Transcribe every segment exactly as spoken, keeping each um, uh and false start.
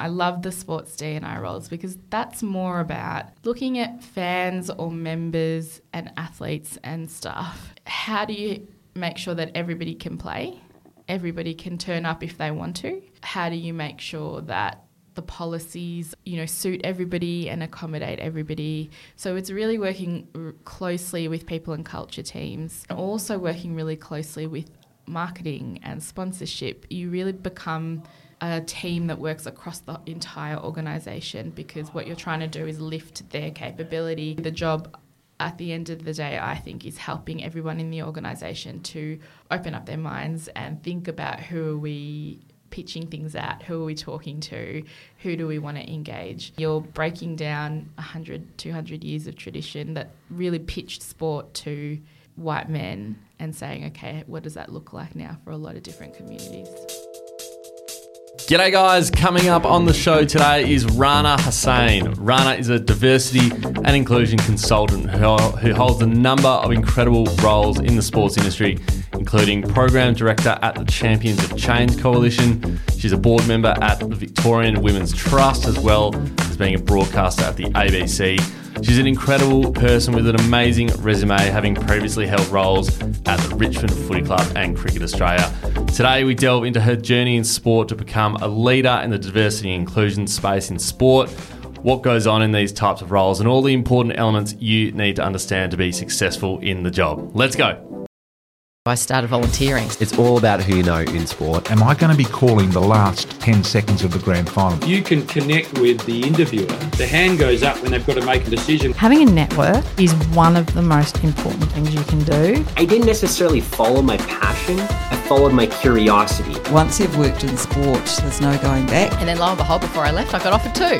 I love the sports D and I roles because that's more about looking at fans or members and athletes and stuff. How do you make sure that everybody can play? Everybody can turn up if they want to. How do you make sure that the policies, you know, suit everybody and accommodate everybody? So it's really working r- closely with people and culture teams, and also working really closely with marketing and sponsorship. You really become a team that works across the entire organisation, because what you're trying to do is lift their capability. The job at the end of the day, I think, is helping everyone in the organisation to open up their minds and think about who are we pitching things at, who are we talking to, who do we want to engage. You're breaking down one hundred, two hundred years of tradition that really pitched sport to white men and saying, okay, what does that look like now for a lot of different communities? G'day guys, coming up on the show today is Rana Hussain. Rana is a diversity and inclusion consultant who holds a number of incredible roles in the sports industry, including Program Director at the Champions of Change Coalition. She's a board member at the Victorian Women's Trust, as well as being a broadcaster at the A B C. She's an incredible person with an amazing resume, having previously held roles at the Richmond Footy Club and Cricket Australia. Today we delve into her journey in sport to become a leader in the diversity and inclusion space in sport, what goes on in these types of roles, and all the important elements you need to understand to be successful in the job. Let's go. I started volunteering. It's all about who you know in sport. Am I going to be calling the last ten seconds of the grand final? You can connect with the interviewer. The hand goes up when they've got to make a decision. Having a network is one of the most important things you can do. I didn't necessarily follow my passion. I followed my curiosity. Once you've worked in sport, there's no going back. And then lo and behold, before I left, I got offered two.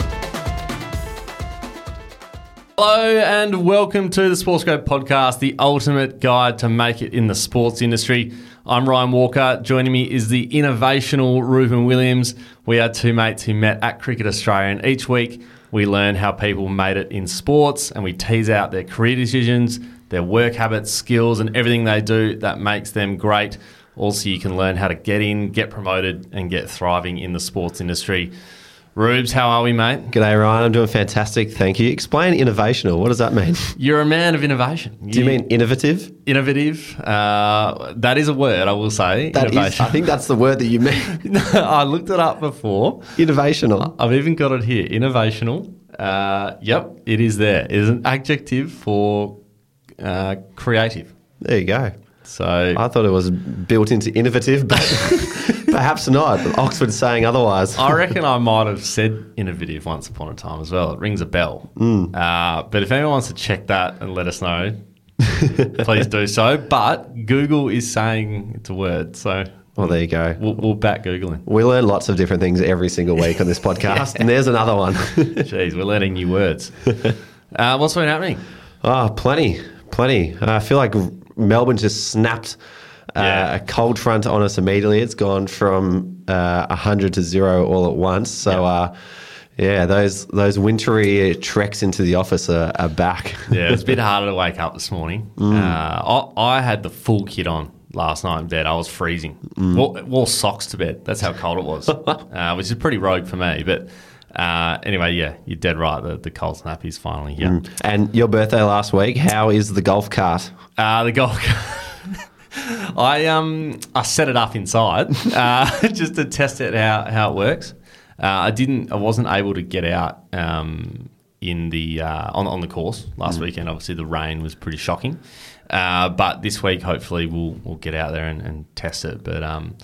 Hello and welcome to the SportsGrad podcast, the ultimate guide to make it in the sports industry. I'm Ryan Walker. Joining me is the innovational Reuben Williams. We are two mates who met at Cricket Australia, and each week we learn how people made it in sports, and we tease out their career decisions, their work habits, skills, and everything they do that makes them great. Also, you can learn how to get in, get promoted, and get thriving in the sports industry. Rubes, how are we, mate? G'day, Ryan. I'm doing fantastic, thank you. Explain innovational. What does that mean? You're a man of innovation. Do you, you mean innovative? Innovative. Uh, that is a word, I will say. That is, I think that's the word that you mean. No, I looked it up before. Innovational. I've even got it here. Innovational. Uh, yep, it is there. It is an adjective for uh, creative. There you go. So I thought it was built into innovative, but... Perhaps not. Oxford's saying otherwise. I reckon I might have said innovative once upon a time as well. It rings a bell. Mm. Uh, but if anyone wants to check that and let us know, please do so. But Google is saying it's a word. So well, there you go. We'll, we'll back Googling. We learn lots of different things every single week on this podcast. Yeah. And there's another one. Jeez, we're learning new words. Uh, what's been happening? Oh, plenty, plenty. Uh, I feel like Melbourne just snapped... Yeah. Uh, a cold front on us immediately. It's gone from uh, one hundred to zero all at once. So, yeah, uh, yeah those those wintry treks into the office are, are back. Yeah, it's a bit harder to wake up this morning. Mm. Uh, I, I had the full kit on last night in bed. I was freezing. Mm. Wore, wore socks to bed. That's how cold it was, uh, which is pretty rogue for me. But uh, anyway, yeah, you're dead right. The, the cold snap is finally here. Mm. And your birthday last week, how is the golf cart? Uh, the golf cart. I um I set it up inside uh, just to test it how, how it works. Uh, I didn't I wasn't able to get out um in the uh, on on the course last mm. weekend. Obviously the rain was pretty shocking, uh, but this week hopefully we'll we'll get out there and, and test it. But um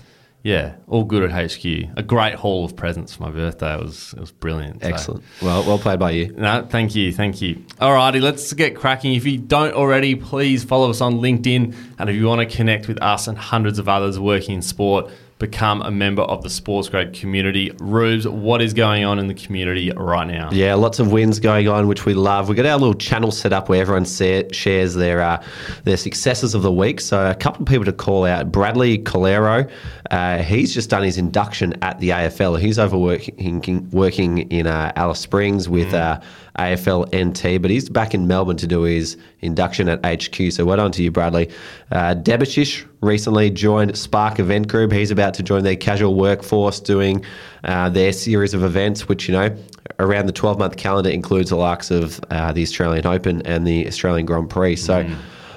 yeah, all good at H Q. A great haul of presents for my birthday. It was it was brilliant. Excellent. So. Well, well played by you. No, thank you, thank you. Alrighty, let's get cracking. If you don't already, please follow us on LinkedIn. And if you want to connect with us and hundreds of others working in sport, become a member of the SportsGrad community. Rubes, what is going on in the community right now? Yeah, lots of wins going on, which we love. We've got our little channel set up where everyone shares their uh, their successes of the week. So a couple of people to call out. Bradley Colero, uh, he's just done his induction at the A F L. He's over working, working in uh, Alice Springs with mm. uh, A F L N T, but he's back in Melbourne to do his induction at H Q. So well done to you, Bradley. Uh, Debashish recently joined Spark Event Group. He's about to join their casual workforce doing uh, their series of events, which, you know, around the twelve-month calendar includes the likes of uh, the Australian Open and the Australian Grand Prix. So mm.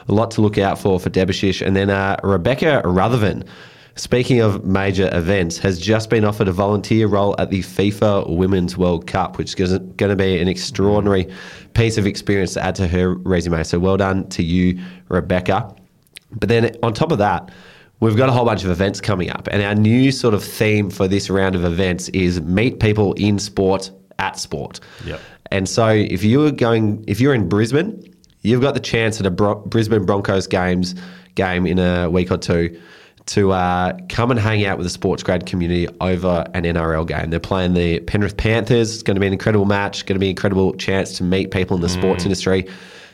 a lot to look out for for Debashish. And then uh, Rebecca Rutherford, speaking of major events, has just been offered a volunteer role at the FIFA Women's World Cup, which is going to be an extraordinary piece of experience to add to her resume. So well done to you, Rebecca. But then on top of that, we've got a whole bunch of events coming up. And our new sort of theme for this round of events is meet people in sport at sport. Yep. And so if you're going, if you're in Brisbane, you've got the chance at a Bro- Brisbane Broncos games game in a week or two to uh, come and hang out with the SportsGrad community over an N R L game. They're playing the Penrith Panthers. It's going to be an incredible match. It's going to be an incredible chance to meet people in the mm. sports industry.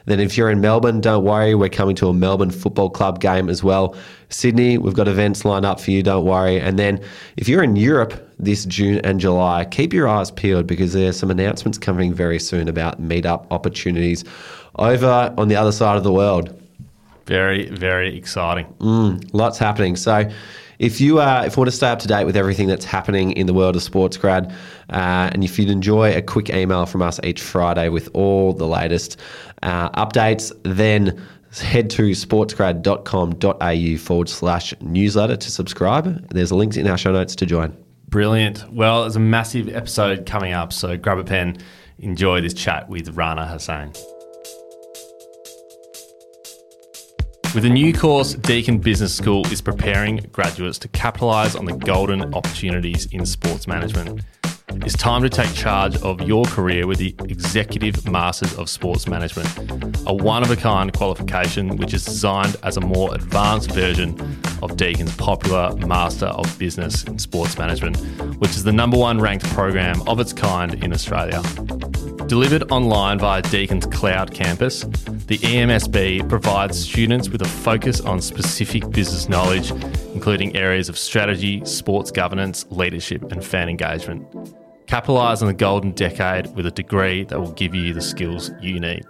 Then if you're in Melbourne, don't worry. We're coming to a Melbourne Football Club game as well. Sydney, we've got events lined up for you. Don't worry. And then if you're in Europe this June and July, keep your eyes peeled because there's some announcements coming very soon about meetup opportunities over on the other side of the world. Very, very exciting. Mm, lots happening. So if you uh, if you want to stay up to date with everything that's happening in the world of SportsGrad, uh, and if you'd enjoy a quick email from us each Friday with all the latest uh, updates, then head to sportsgrad.com.au forward slash newsletter to subscribe. There's links in our show notes to join. Brilliant. Well, there's a massive episode coming up, so grab a pen, enjoy this chat with Rana Hussain. With a new course, Deakin Business School is preparing graduates to capitalise on the golden opportunities in sports management. It's time to take charge of your career with the Executive Masters of Sports Management, a one-of-a-kind qualification which is designed as a more advanced version of Deakin's popular Master of Business in Sports Management, which is the number one ranked program of its kind in Australia. Delivered online via Deakin's Cloud Campus, the E M S B provides students with a focus on specific business knowledge, including areas of strategy, sports governance, leadership, and fan engagement. Capitalise on the golden decade with a degree that will give you the skills you need.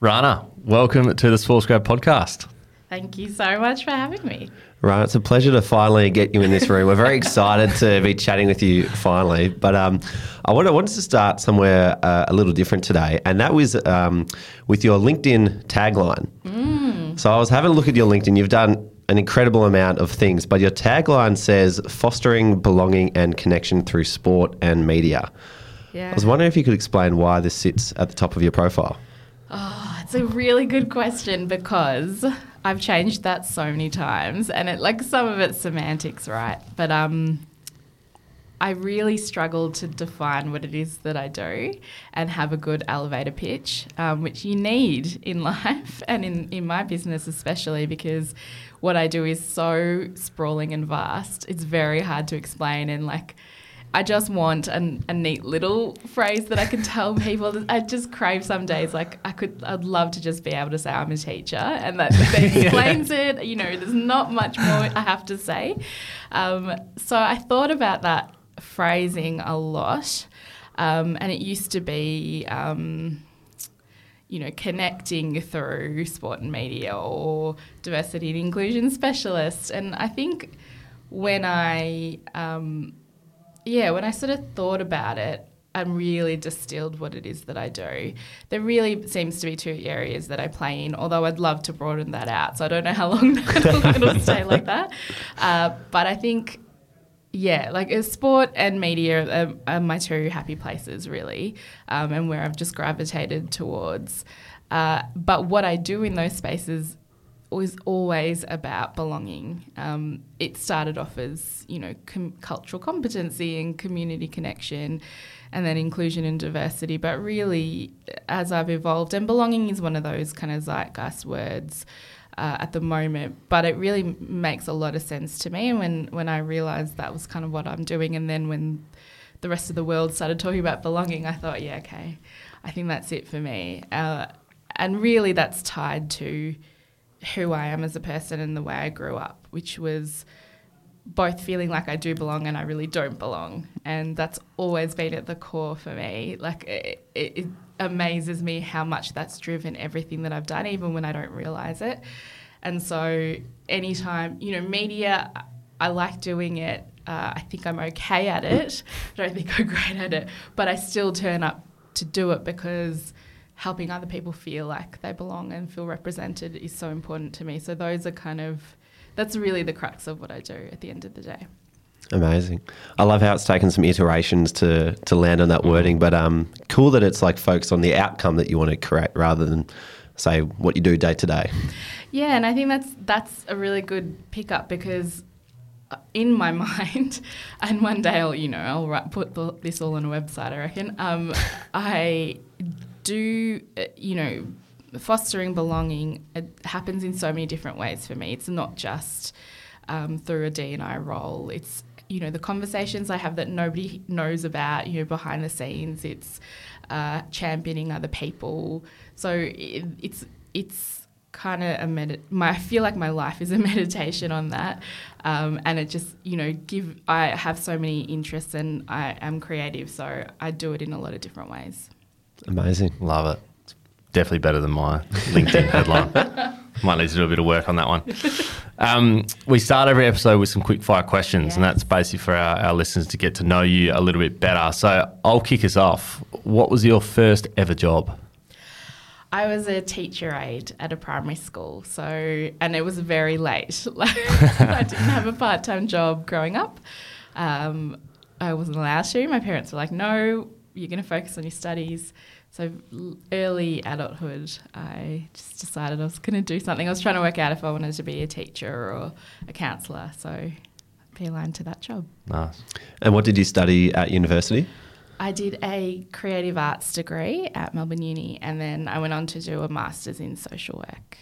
Rana, welcome to the SportsGrad podcast. Thank you so much for having me. Right, it's a pleasure to finally get you in this room. We're very excited to be chatting with you finally. But um, I wanted, wanted to start somewhere uh, a little different today, and that was um, with your LinkedIn tagline. Mm. So I was having a look at your LinkedIn. You've done an incredible amount of things, but your tagline says fostering belonging and connection through sport and media. Yeah. I was wondering if you could explain why this sits at the top of your profile. Oh, it's a really good question because I've changed that so many times and it like some of it's semantics, right? But um, I really struggle to define what it is that I do and have a good elevator pitch, um, which you need in life and in, in my business especially because what I do is so sprawling and vast. It's very hard to explain and like I just want an, a neat little phrase that I can tell people. I just crave some days, like I could, I'd love to just be able to say I'm a teacher and that, that explains yeah. it. You know, there's not much more I have to say. Um, so I thought about that phrasing a lot. Um, and it used to be, um, you know, connecting through sport and media or diversity and inclusion specialist. And I think when I... Um, Yeah, when I sort of thought about it, I really distilled what it is that I do. There really seems to be two areas that I play in, although I'd love to broaden that out. So I don't know how long it'll stay like that. Uh, but I think, yeah, like sport and media are, are my two happy places really um, and where I've just gravitated towards. Uh, but what I do in those spaces was always about belonging. Um, it started off as, you know, com- cultural competency and community connection and then inclusion and diversity. But really, as I've evolved, and belonging is one of those kind of zeitgeist words uh, at the moment, but it really makes a lot of sense to me. And when, when I realised that was kind of what I'm doing and then when the rest of the world started talking about belonging, I thought, yeah, okay, I think that's it for me. Uh, and really that's tied to who I am as a person and the way I grew up, which was both feeling like I do belong and I really don't belong. And that's always been at the core for me. Like it, it, it, amazes me how much that's driven everything that I've done, even when I don't realise it. And so anytime, you know, media, I like doing it. Uh, I think I'm okay at it. I don't think I'm great at it. But I still turn up to do it because helping other people feel like they belong and feel represented is so important to me. So those are kind of, that's really the crux of what I do at the end of the day. Amazing. I love how it's taken some iterations to to land on that wording, but um, cool that it's like focused on the outcome that you want to create rather than say what you do day to day. Yeah, and I think that's that's a really good pickup because in my mind, and one day I'll, you know, I'll write, put the, this all on a website, I reckon. Um, I do, you know, fostering belonging, it happens in so many different ways for me. It's not just um, through a D and I role. It's, you know, the conversations I have that nobody knows about, you know, behind the scenes. It's uh, championing other people. So it, it's it's kind of a med- my, I feel like my life is a meditation on that. Um, and it just, you know, give, I have so many interests and I am creative. So I do it in a lot of different ways. Amazing. Love it. It's definitely better than my LinkedIn headline. Might need to do a bit of work on that one. Um, we start every episode with some quick fire questions, yes. And that's basically for our, our listeners to get to know you a little bit better. So I'll kick us off. What was your first ever job? I was a teacher aide at a primary school, so and it was very late. Like, I didn't have a part-time job growing up. Um, I wasn't allowed to. My parents were like, no, you're going to focus on your studies. So early adulthood, I just decided I was going to do something. I was trying to work out if I wanted to be a teacher or a counsellor, so I'd be aligned to that job. Nice. And what did you study at university? I did a creative arts degree at Melbourne Uni and then I went on to do a master's in social work,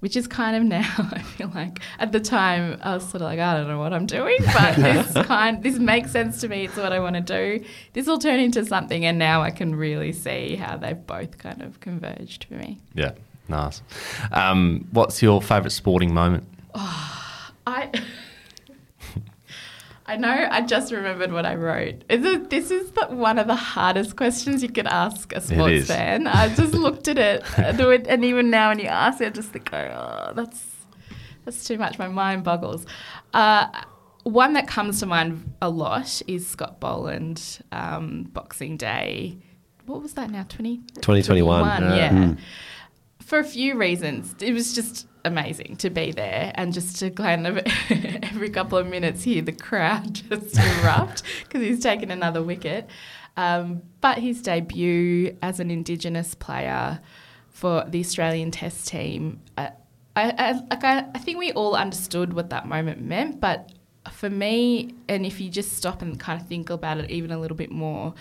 which is kind of now, I feel like, at the time I was sort of like, I don't know what I'm doing, but this kind, this makes sense to me, it's what I want to do. This will turn into something and now I can really see how they've both kind of converged for me. Yeah, nice. Um, what's your favourite sporting moment? Oh, I... I know, I just remembered what I wrote. Is it, this is the, one of the hardest questions you could ask a sports fan. I just looked at it, and even now when you ask it, I just think, oh, that's, that's too much. My mind boggles. Uh, one that comes to mind a lot is Scott Boland, um, Boxing Day. What was that now, twenty? twenty twenty-one. Yeah. yeah. Mm. For a few reasons. It was just amazing to be there and just to kind of every couple of minutes hear the crowd just erupt because he's taken another wicket. Um, but his debut as an Indigenous player for the Australian Test team, uh, I, I, like I, I think we all understood what that moment meant, but for me, and if you just stop and kind of think about it even a little bit more,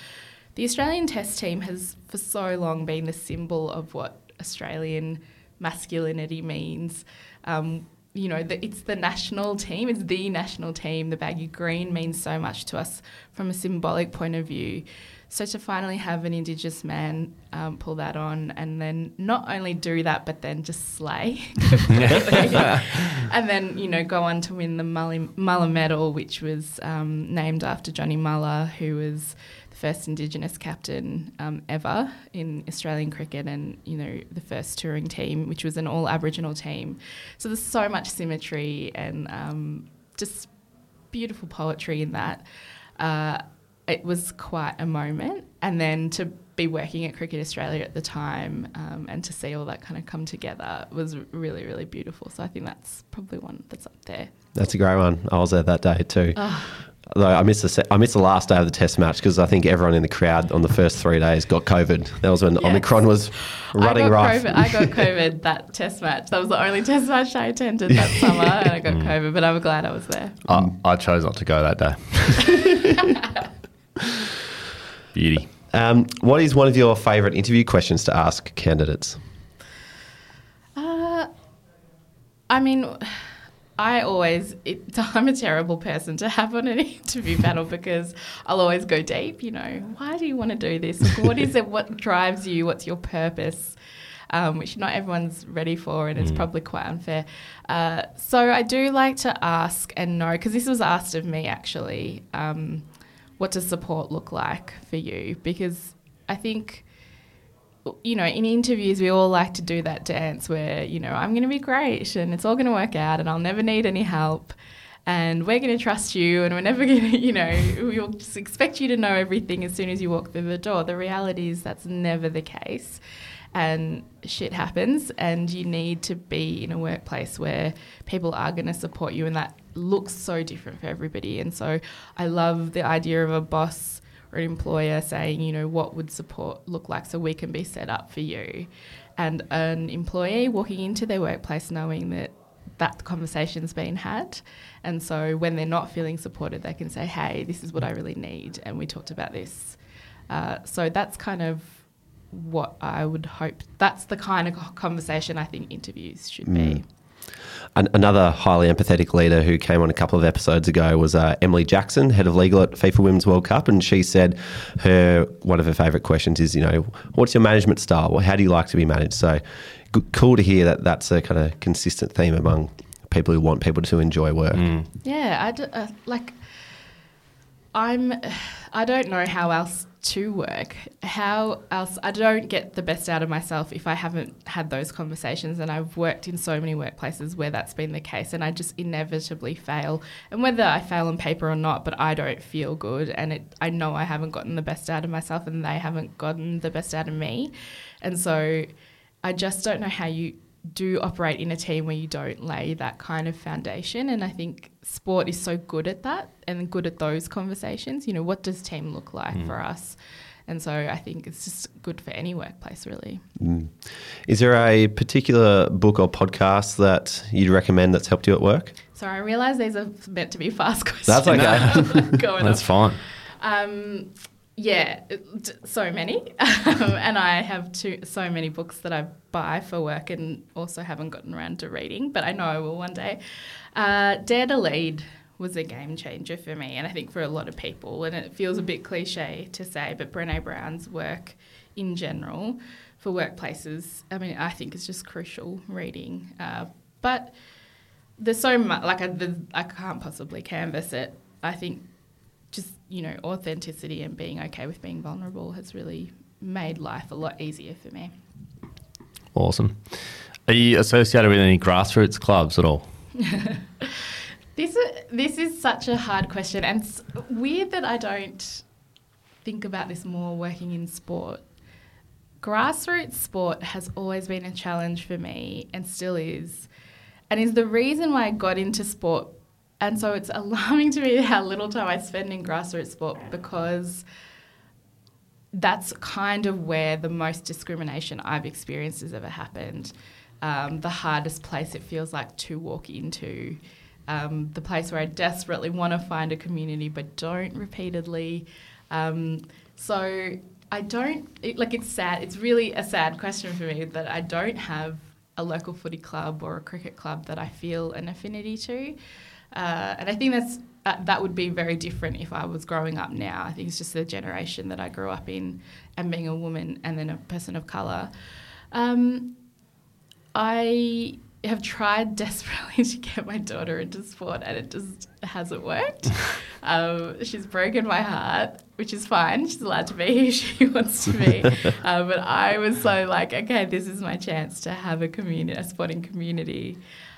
the Australian Test team has for so long been the symbol of what Australian masculinity means. Um, you know, the, it's the national team, it's the national team. The baggy green means so much to us from a symbolic point of view. So to finally have an Indigenous man um, pull that on and then not only do that but then just slay and then, you know, go on to win the Mully, Muller Medal, which was um, named after Johnny Muller, who was first Indigenous captain um, ever in Australian cricket and, you know, the first touring team, which was an all-Aboriginal team. So there's so much symmetry and um, just beautiful poetry in that. Uh, it was quite a moment. And then to be working at Cricket Australia at the time um, and to see all that kind of come together was really, really beautiful. So I think that's probably one that's up there. That's a great one. I was there that day too. Oh. Though I missed the se- I missed the last day of the Test match because I think everyone in the crowd on the first three days got COVID. That was when yes. Omicron was running rife. I got COVID that Test match. That was the only Test match I attended that summer, and I got COVID. But I'm glad I was there. I, I chose not to go that day. Beauty. Um, what is one of your favourite interview questions to ask candidates? Uh, I mean. I always, it, I'm a terrible person to have on an interview panel because I'll always go deep, you know, why do you want to do this? What is it, what drives you, what's your purpose, um, which not everyone's ready for and it's mm. probably quite unfair. Uh, so I do like to ask and know, because this was asked of me actually, um, what does support look like for you? Because I think you know, in interviews we all like to do that dance where, you know, I'm going to be great and it's all going to work out and I'll never need any help and we're going to trust you and we're never going to, you know, we'll just expect you to know everything as soon as you walk through the door. The reality is that's never the case and shit happens, and you need to be in a workplace where people are going to support you, and that looks so different for everybody. And so I love the idea of a boss or an employer saying, you know, what would support look like so we can be set up for you, and an employee walking into their workplace knowing that that conversation's been had, and so when they're not feeling supported they can say, hey, this is what I really need and we talked about this. Uh, so that's kind of what I would hope, that's the kind of conversation I think interviews should mm. be. An- another highly empathetic leader who came on a couple of episodes ago was uh, Emily Jackson, head of legal at FIFA Women's World Cup, and she said her one of her favourite questions is, you know, what's your management style? Well, how do you like to be managed? So g- cool to hear that that's a kind of consistent theme among people who want people to enjoy work. Mm. Yeah, I d- uh, like I'm, I don't know how else to work. How else? I don't get the best out of myself if I haven't had those conversations, and I've worked in so many workplaces where that's been the case and I just inevitably fail. And whether I fail on paper or not, but I don't feel good, and it, I know I haven't gotten the best out of myself and they haven't gotten the best out of me. And so I just don't know how you do operate in a team where you don't lay that kind of foundation, and I think sport is so good at that and good at those conversations. You know, what does team look like mm. for us? And so I think it's just good for any workplace, really. Mm. Is there a particular book or podcast that you'd recommend that's helped you at work? Sorry, I realise these are meant to be fast questions. That's okay. That's fine. Um, yeah, so many. And I have two, so many books that I buy for work and also haven't gotten around to reading, but I know I will one day. Uh, Dare to Lead was a game changer for me, and I think for a lot of people, and it feels a bit cliche to say, but Brené Brown's work in general for workplaces, I mean, I think it's just crucial reading. Uh, but there's so much, like I, the, I can't possibly canvas it. I think just, you know, authenticity and being okay with being vulnerable has really made life a lot easier for me. Awesome. Are you associated with any grassroots clubs at all? This is, this is such a hard question, and it's weird that I don't think about this more working in sport. Grassroots sport has always been a challenge for me and still is, and is the reason why I got into sport. And so it's alarming to me how little time I spend in grassroots sport, because that's kind of where the most discrimination I've experienced has ever happened. Um, the hardest place it feels like to walk into. Um, the place where I desperately want to find a community but don't repeatedly. Um, so I don't, it, like it's sad, it's really a sad question for me that I don't have a local footy club or a cricket club that I feel an affinity to. Uh, and I think that's uh, that would be very different if I was growing up now. I think it's just the generation that I grew up in, and being a woman and then a person of colour. Um, I... I've tried desperately to get my daughter into sport and it just hasn't worked. Um, she's broken my heart, which is fine. She's allowed to be who she wants to be. Uh, but I was so like, okay, this is my chance to have a community, a sporting community.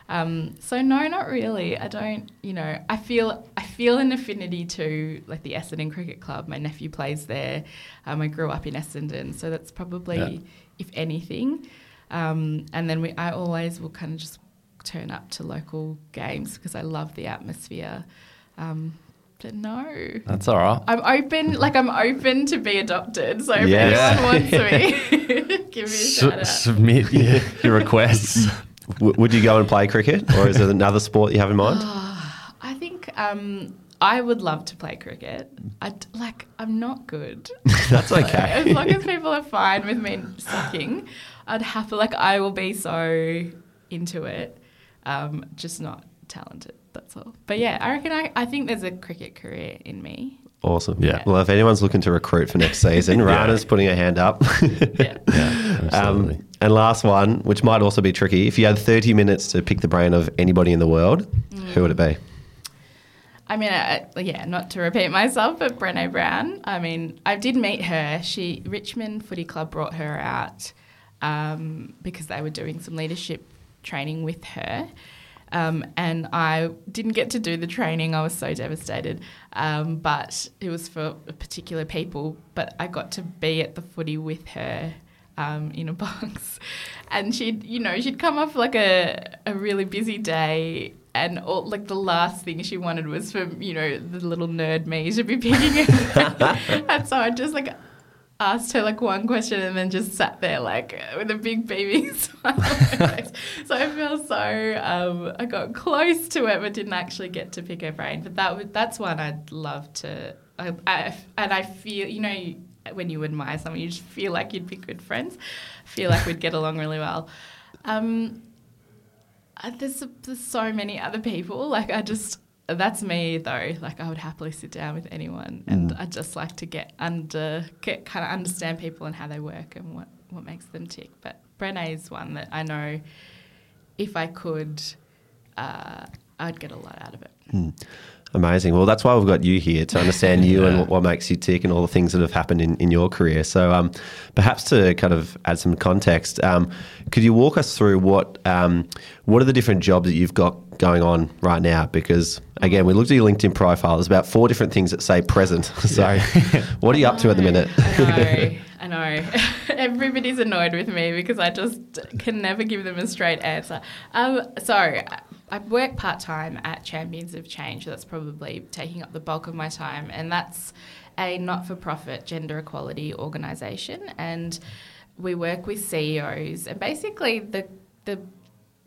Um, so no, not really. I don't, you know, I feel I feel an affinity to like the Essendon Cricket Club. My nephew plays there. Um, I grew up in Essendon. So that's probably, yeah. if anything... Um, and then we, I always will kind of just turn up to local games because I love the atmosphere. Um, but no. That's all right. I'm open, like I'm open to be adopted. So if yes. anyone wants yeah. me, give me a S- shout out. Submit your, your requests. W- would you go and play cricket, or is it another sport you have in mind? Oh, I think... Um, I would love to play cricket. I like. I'm not good. That's okay. Like, as long as people are fine with me sucking, I'd have to. Like I will be so into it, um, just not talented. That's all. But yeah, I reckon I. I think there's a cricket career in me. Awesome. Yeah. yeah. Well, if anyone's looking to recruit for next season, yeah. Rana's putting her hand up. yeah. yeah. Absolutely. Um, and last one, which might also be tricky. If you had thirty minutes to pick the brain of anybody in the world, mm. who would it be? I mean, I, yeah, not to repeat myself, but Brené Brown, I mean, I did meet her. She Richmond Footy Club brought her out um, because they were doing some leadership training with her. Um, and I didn't get to do the training. I was so devastated. Um, but it was for particular people. But I got to be at the footy with her um, in a box. And she'd, you know, she'd come off like a, a really busy day. And all, like the last thing she wanted was for, you know, the little nerd me to be picking her. And so I just like asked her like one question and then just sat there like with a big beaming smile on my face. So I felt so, um, I got close to it but didn't actually get to pick her brain. But that would, that's one I'd love to, I, I, and I feel, you know, when you admire someone, you just feel like you'd be good friends. I feel like we'd get along really well. Um Uh, there's, there's so many other people. Like I just, that's me though. Like I would happily sit down with anyone, and mm. I just like to get under, get kind of understand people and how they work and what, what makes them tick. But Brené's one that I know, if I could, uh, I'd get a lot out of it. Mm. Amazing. Well, that's why we've got you here to understand you yeah. and what, what makes you tick and all the things that have happened in, in your career. So um, perhaps to kind of add some context, um, could you walk us through what um, what are the different jobs that you've got going on right now? Because, again, we looked at your LinkedIn profile. There's about four different things that say present. So what are you up to at the minute? I know. I know. Everybody's annoyed with me because I just can never give them a straight answer. Um, so... I work part-time at Champions of Change. That's probably taking up the bulk of my time, and that's a not-for-profit gender equality organisation, and we work with C E Os. And basically the, the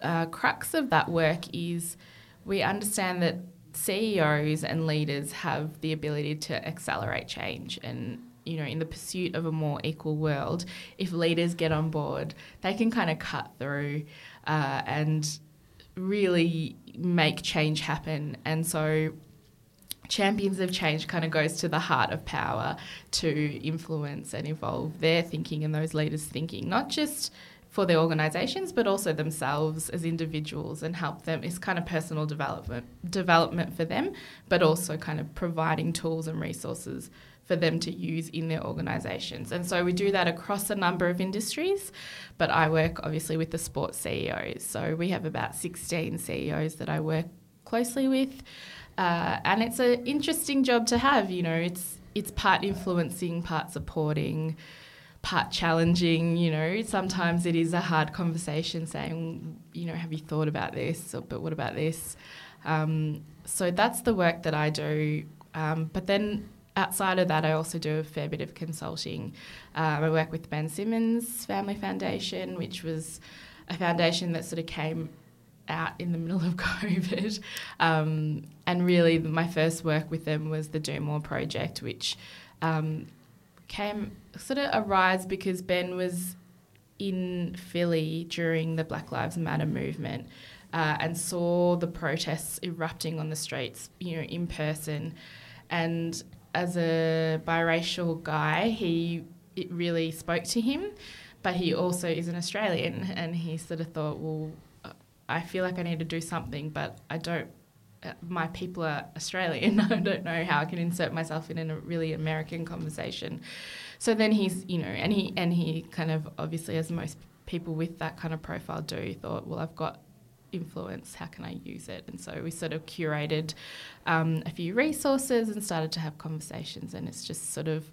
uh, crux of that work is we understand that C E Os and leaders have the ability to accelerate change and, you know, in the pursuit of a more equal world, if leaders get on board, they can kind of cut through uh, and... really make change happen. And so Champions of Change kind of goes to the heart of power to influence and evolve their thinking and those leaders' thinking, not just for their organisations but also themselves as individuals, and help them. It's kind of personal development development for them, but also kind of providing tools and resources for them to use in their organisations. And so we do that across a number of industries, but I work obviously with the sports C E Os. So we have about sixteen C E Os that I work closely with, uh, and it's an interesting job to have. You know, it's it's part influencing, part supporting, part challenging. You know, sometimes it is a hard conversation saying, you know, have you thought about this? Or, but what about this? Um, so that's the work that I do. Um, but then... outside of that, I also do a fair bit of consulting. Um, I work with Ben Simmons Family Foundation, which was a foundation that sort of came out in the middle of COVID. Um, and really my first work with them was the Do More project, which um, came sort of arise because Ben was in Philly during the Black Lives Matter movement uh, and saw the protests erupting on the streets, you know, in person. And as a biracial guy, he it really spoke to him, but he also is an Australian, and he sort of thought, well, I feel like I need to do something, but I don't, my people are Australian, I don't know how I can insert myself in a really American conversation. So then he's, you know, and he, and he kind of obviously, as most people with that kind of profile do, thought, well, I've got influence, how can I use it? And so we sort of curated um, a few resources and started to have conversations, and it's just sort of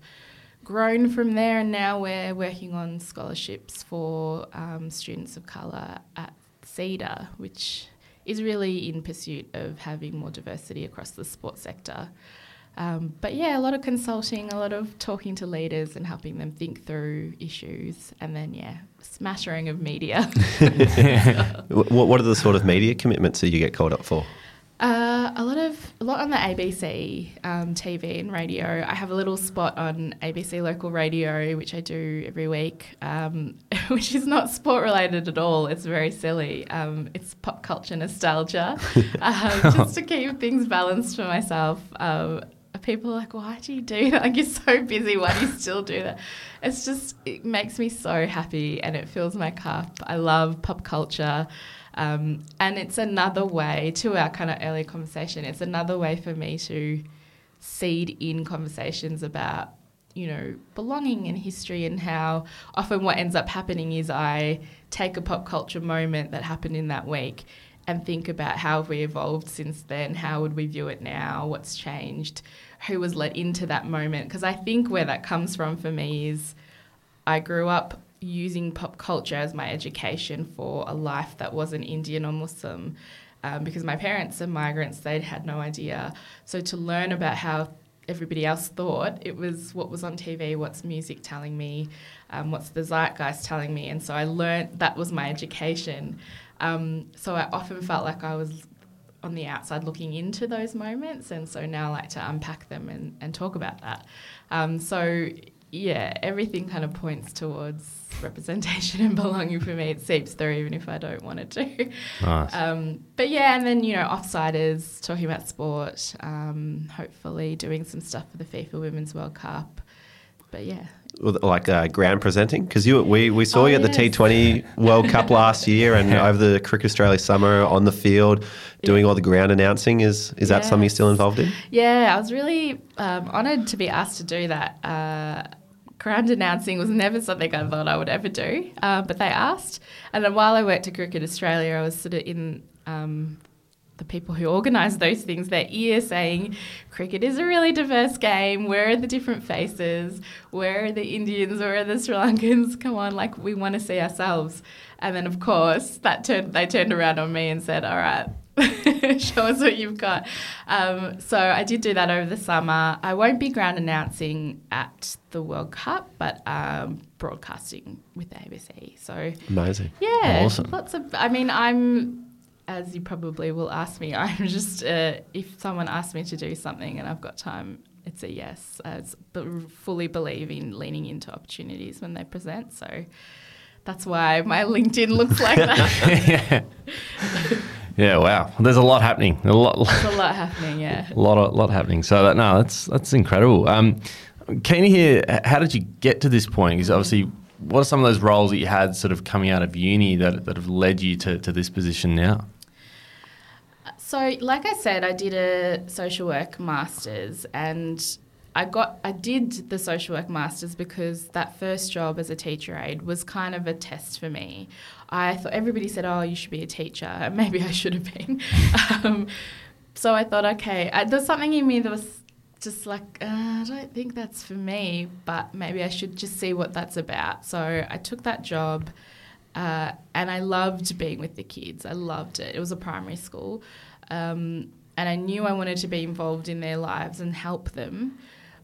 grown from there. And now we're working on scholarships for um, students of colour at C E D A, which is really in pursuit of having more diversity across the sports sector. Um, but yeah, a lot of consulting, a lot of talking to leaders and helping them think through issues, and then, yeah, smattering of media. what, what are the sort of media commitments that you get called up for? Uh, a lot of a lot on the A B C um, T V and radio. I have a little spot on A B C local radio, which I do every week, um, which is not sport related at all. It's very silly. Um, it's pop culture nostalgia, uh, just to keep things balanced for myself. Um, people are like, why do you do that? Like, you're so busy, why do you still do that? It's just, it makes me so happy and it fills my cup. I love pop culture. Um, and it's another way, to our kind of earlier conversation, it's another way for me to seed in conversations about, you know, belonging and history, and how often what ends up happening is I take a pop culture moment that happened in that week and think about how have we evolved since then, how would we view it now, what's changed, who was let into that moment. Because I think where that comes from for me is I grew up using pop culture as my education for a life that wasn't Indian or Muslim, um, because my parents are migrants, they'd had no idea. So to learn about how everybody else thought, it was what was on T V, what's music telling me, um, what's the zeitgeist telling me. And so I learned, that was my education. Um, so I often felt like I was on the outside looking into those moments, and so now I like to unpack them and, and talk about that. Um, so yeah, everything kind of points towards representation and belonging for me. It seeps through even if I don't want it to. Nice. Um, but yeah, and then, you know, Offsiders, talking about sport, um, hopefully doing some stuff for the FIFA Women's World Cup. But yeah. Like uh, ground presenting? Because you we, we saw oh, you at yes. the T twenty World Cup last year, and over the Cricket Australia summer on the field doing all the ground announcing. Is is yes. that something you're still involved in? Yeah, I was really um, honoured to be asked to do that. Uh, ground announcing was never something I thought I would ever do, uh, but they asked. And then while I worked at Cricket Australia, I was sort of in... Um, the people who organise those things, their ear saying, cricket is a really diverse game, where are the different faces, where are the Indians, where are the Sri Lankans, come on, like we want to see ourselves. And then of course that turned, they turned around on me and said, all right, show us what you've got. Um, so I did do that over the summer. I won't be ground announcing at the World Cup, but um, broadcasting with the A B C. So amazing. Yeah, awesome. Lots of, I mean, I'm... as you probably will ask me, I'm just, uh, if someone asks me to do something and I've got time, it's a yes. I fully believe in leaning into opportunities when they present. So that's why my LinkedIn looks like that. yeah. yeah, wow. There's a lot happening. A lot, There's a lot happening, yeah. A lot, lot happening. So, that, no, that's that's incredible. Um, can you hear, how did you get to this point? Because obviously, what are some of those roles that you had sort of coming out of uni that, that have led you to, to this position now? So, like I said, I did a social work master's, and I got I did the social work master's because that first job as a teacher aide was kind of a test for me. I thought everybody said, "Oh, you should be a teacher." Maybe I should have been. um, so I thought, okay, I, there's something in me that was just like, uh, I don't think that's for me, but maybe I should just see what that's about. So I took that job. Uh, and I loved being with the kids. I loved it. It was a primary school. Um, and I knew I wanted to be involved in their lives and help them.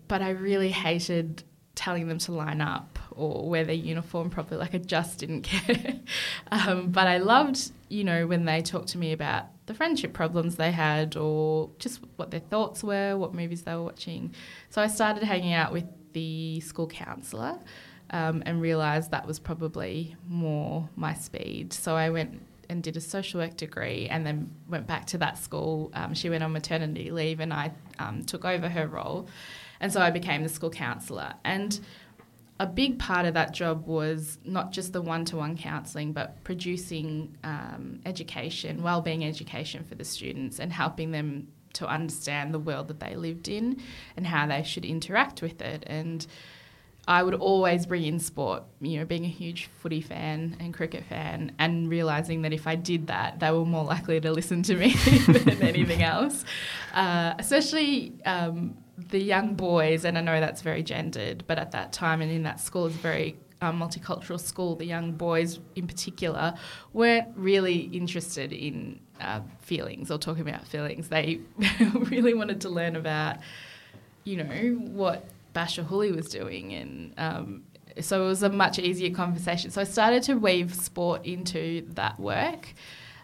But I really hated telling them to line up or wear their uniform properly. Like, I just didn't care. um, but I loved, you know, when they talked to me about the friendship problems they had or just what their thoughts were, what movies they were watching. So I started hanging out with the school counsellor. Um, and realised that was probably more my speed. So I went and did a social work degree and then went back to that school. Um, she went on maternity leave and I um, took over her role. And so I became the school counsellor. And a big part of that job was not just the one-to-one counselling, but producing um, education, wellbeing education for the students and helping them to understand the world that they lived in and how they should interact with it. And I would always bring in sport, you know, being a huge footy fan and cricket fan and realising that if I did that, they were more likely to listen to me than anything else, uh, especially um, the young boys, and I know that's very gendered, but at that time and in that school, it's a very uh, multicultural school, the young boys in particular weren't really interested in uh, feelings or talking about feelings. They really wanted to learn about, you know, what Bashir Huli was doing, and um, so it was a much easier conversation. So I started to weave sport into that work,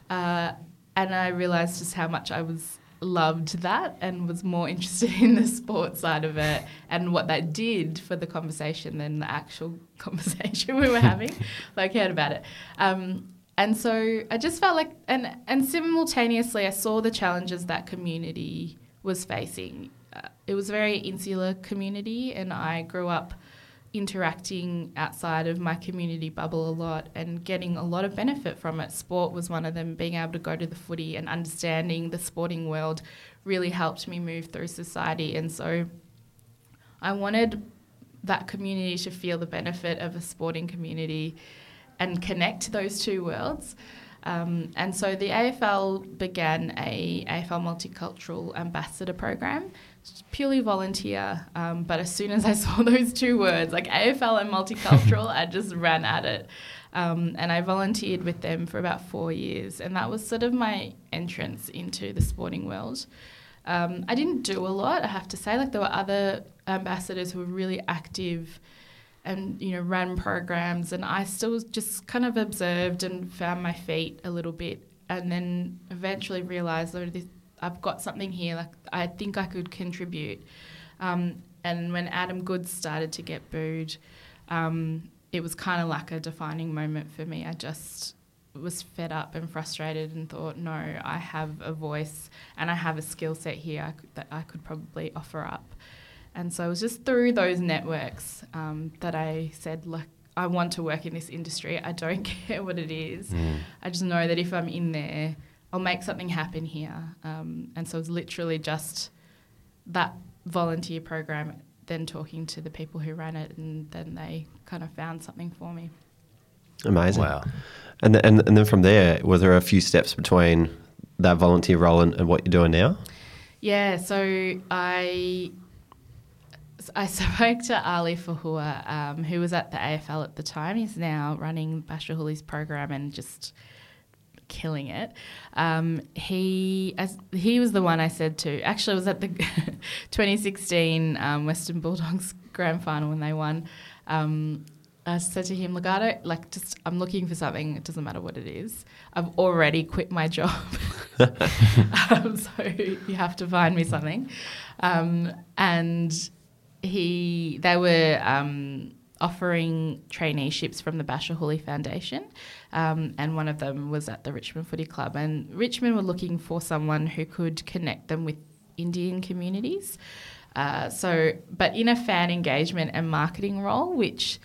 uh, and I realised just how much I was loved that and was more interested in the sport side of it and what that did for the conversation than the actual conversation we were having. Like, I cared about it. Um, and so I just felt like, and, and simultaneously I saw the challenges that community was facing. It was a very insular community, and I grew up interacting outside of my community bubble a lot and getting a lot of benefit from it. Sport was one of them. Being able to go to the footy and understanding the sporting world really helped me move through society. And so I wanted that community to feel the benefit of a sporting community and connect those two worlds. Um, and so the A F L began a AFL Multicultural Ambassador Program, purely volunteer, um, but as soon as I saw those two words, like A F L and multicultural, I just ran at it. Um, and I volunteered with them for about four years, and that was sort of my entrance into the sporting world. Um, I didn't do a lot, I have to say. Like, there were other ambassadors who were really active and, you know, ran programs, and I still just kind of observed and found my feet a little bit, and then eventually realised that this, I've got something here, like I think I could contribute. Um, and when Adam Goods started to get booed, um, it was kind of like a defining moment for me. I just was fed up and frustrated and thought, no, I have a voice and I have a skill set here I could, that I could probably offer up. And so it was just through those networks um, that I said, look, I want to work in this industry. I don't care what it is. Mm. I just know that if I'm in there, I'll make something happen here. Um, and so it's literally just that volunteer program, then talking to the people who ran it, and then they kind of found something for me. Amazing. Wow. And, th- and, and then from there, were there a few steps between that volunteer role and, and what you're doing now? Yeah, so I I spoke to Ali Fahua, um, who was at the A F L at the time. He's now running Bashir Huli's program and just killing it. Um, he as, he was the one I said to. Actually, I was at the twenty sixteen um, Western Bulldogs grand final when they won. Um, I said to him, look, I don't, like, just, I'm looking for something. It doesn't matter what it is. I've already quit my job. um, so you have to find me something. Um, and he, they were um, offering traineeships from the Bashir Huli Foundation. Um, and one of them was at the Richmond Footy Club, and Richmond were looking for someone who could connect them with Indian communities. Uh, so, but in a fan engagement and marketing role, which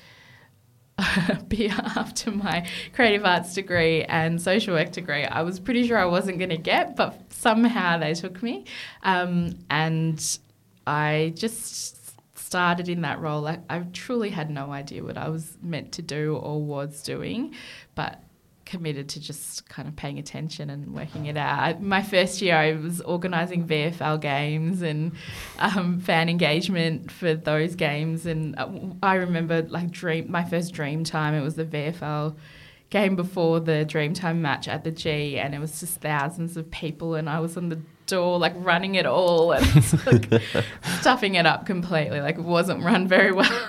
after my creative arts degree and social work degree, I was pretty sure I wasn't going to get, but somehow they took me. Um, and I just started in that role. I, I truly had no idea what I was meant to do or was doing, but committed to just kind of paying attention and working it out. I, my first year I was organising V F L games and um, fan engagement for those games, and I remember like dream my first Dreamtime, it was the V F L game before the Dreamtime match at the G, and it was just thousands of people, and I was on the door like running it all and like stuffing it up completely, like it wasn't run very well.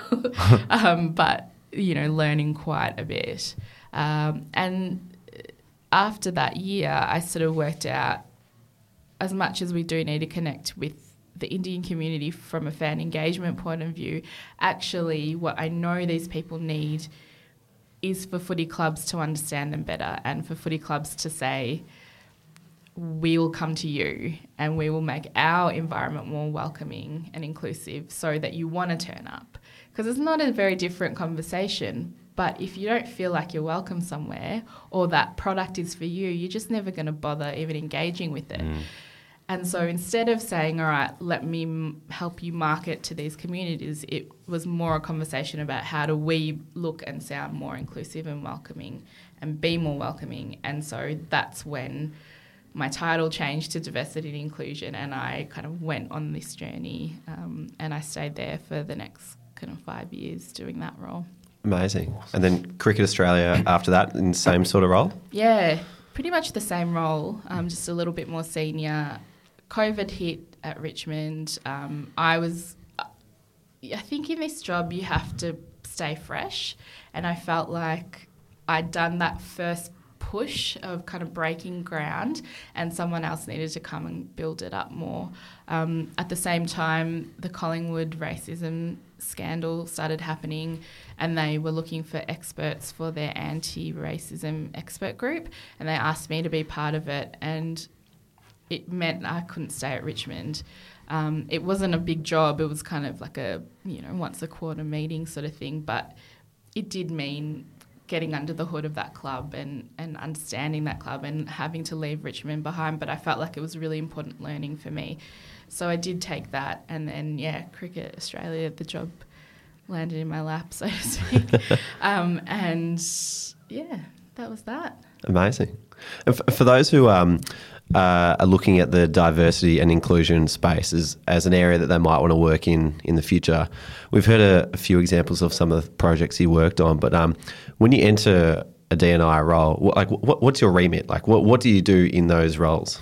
um, but you know, learning quite a bit. Um, and after that year I sort of worked out, as much as we do need to connect with the Indian community from a fan engagement point of view, actually what I know these people need is for footy clubs to understand them better, and for footy clubs to say, we will come to you and we will make our environment more welcoming and inclusive so that you want to turn up. Because it's not a very different conversation, but if you don't feel like you're welcome somewhere or that product is for you, you're just never going to bother even engaging with it. Mm. And so instead of saying, all right, let me m- help you market to these communities, it was more a conversation about how do we look and sound more inclusive and welcoming and be more welcoming. And so that's when my title changed to Diversity and Inclusion, and I kind of went on this journey, um, and I stayed there for the next kind of five years doing that role. Amazing. Awesome. And then Cricket Australia after that in the same sort of role? Yeah, pretty much the same role, um, just a little bit more senior. COVID hit at Richmond. Um, I was, I think in this job you have to stay fresh, and I felt like I'd done that first push of kind of breaking ground, and someone else needed to come and build it up more. Um, at the same time, the Collingwood racism scandal started happening, and they were looking for experts for their anti-racism expert group, and they asked me to be part of it, and it meant I couldn't stay at Richmond. Um, it wasn't a big job. It was kind of like a, you know, once a quarter meeting sort of thing. But it did mean getting under the hood of that club and, and understanding that club and having to leave Richmond behind. But I felt like it was really important learning for me. So I did take that. And then, yeah, Cricket Australia, the job landed in my lap, so to speak. um, and, yeah, that was that. Amazing. And f- for those who... Um, Uh, are looking at the diversity and inclusion spaces as an area that they might want to work in in the future. We've heard a, a few examples of some of the projects you worked on, but um, when you enter a D and I role, what, like what, what's your remit? Like, what, what do you do in those roles?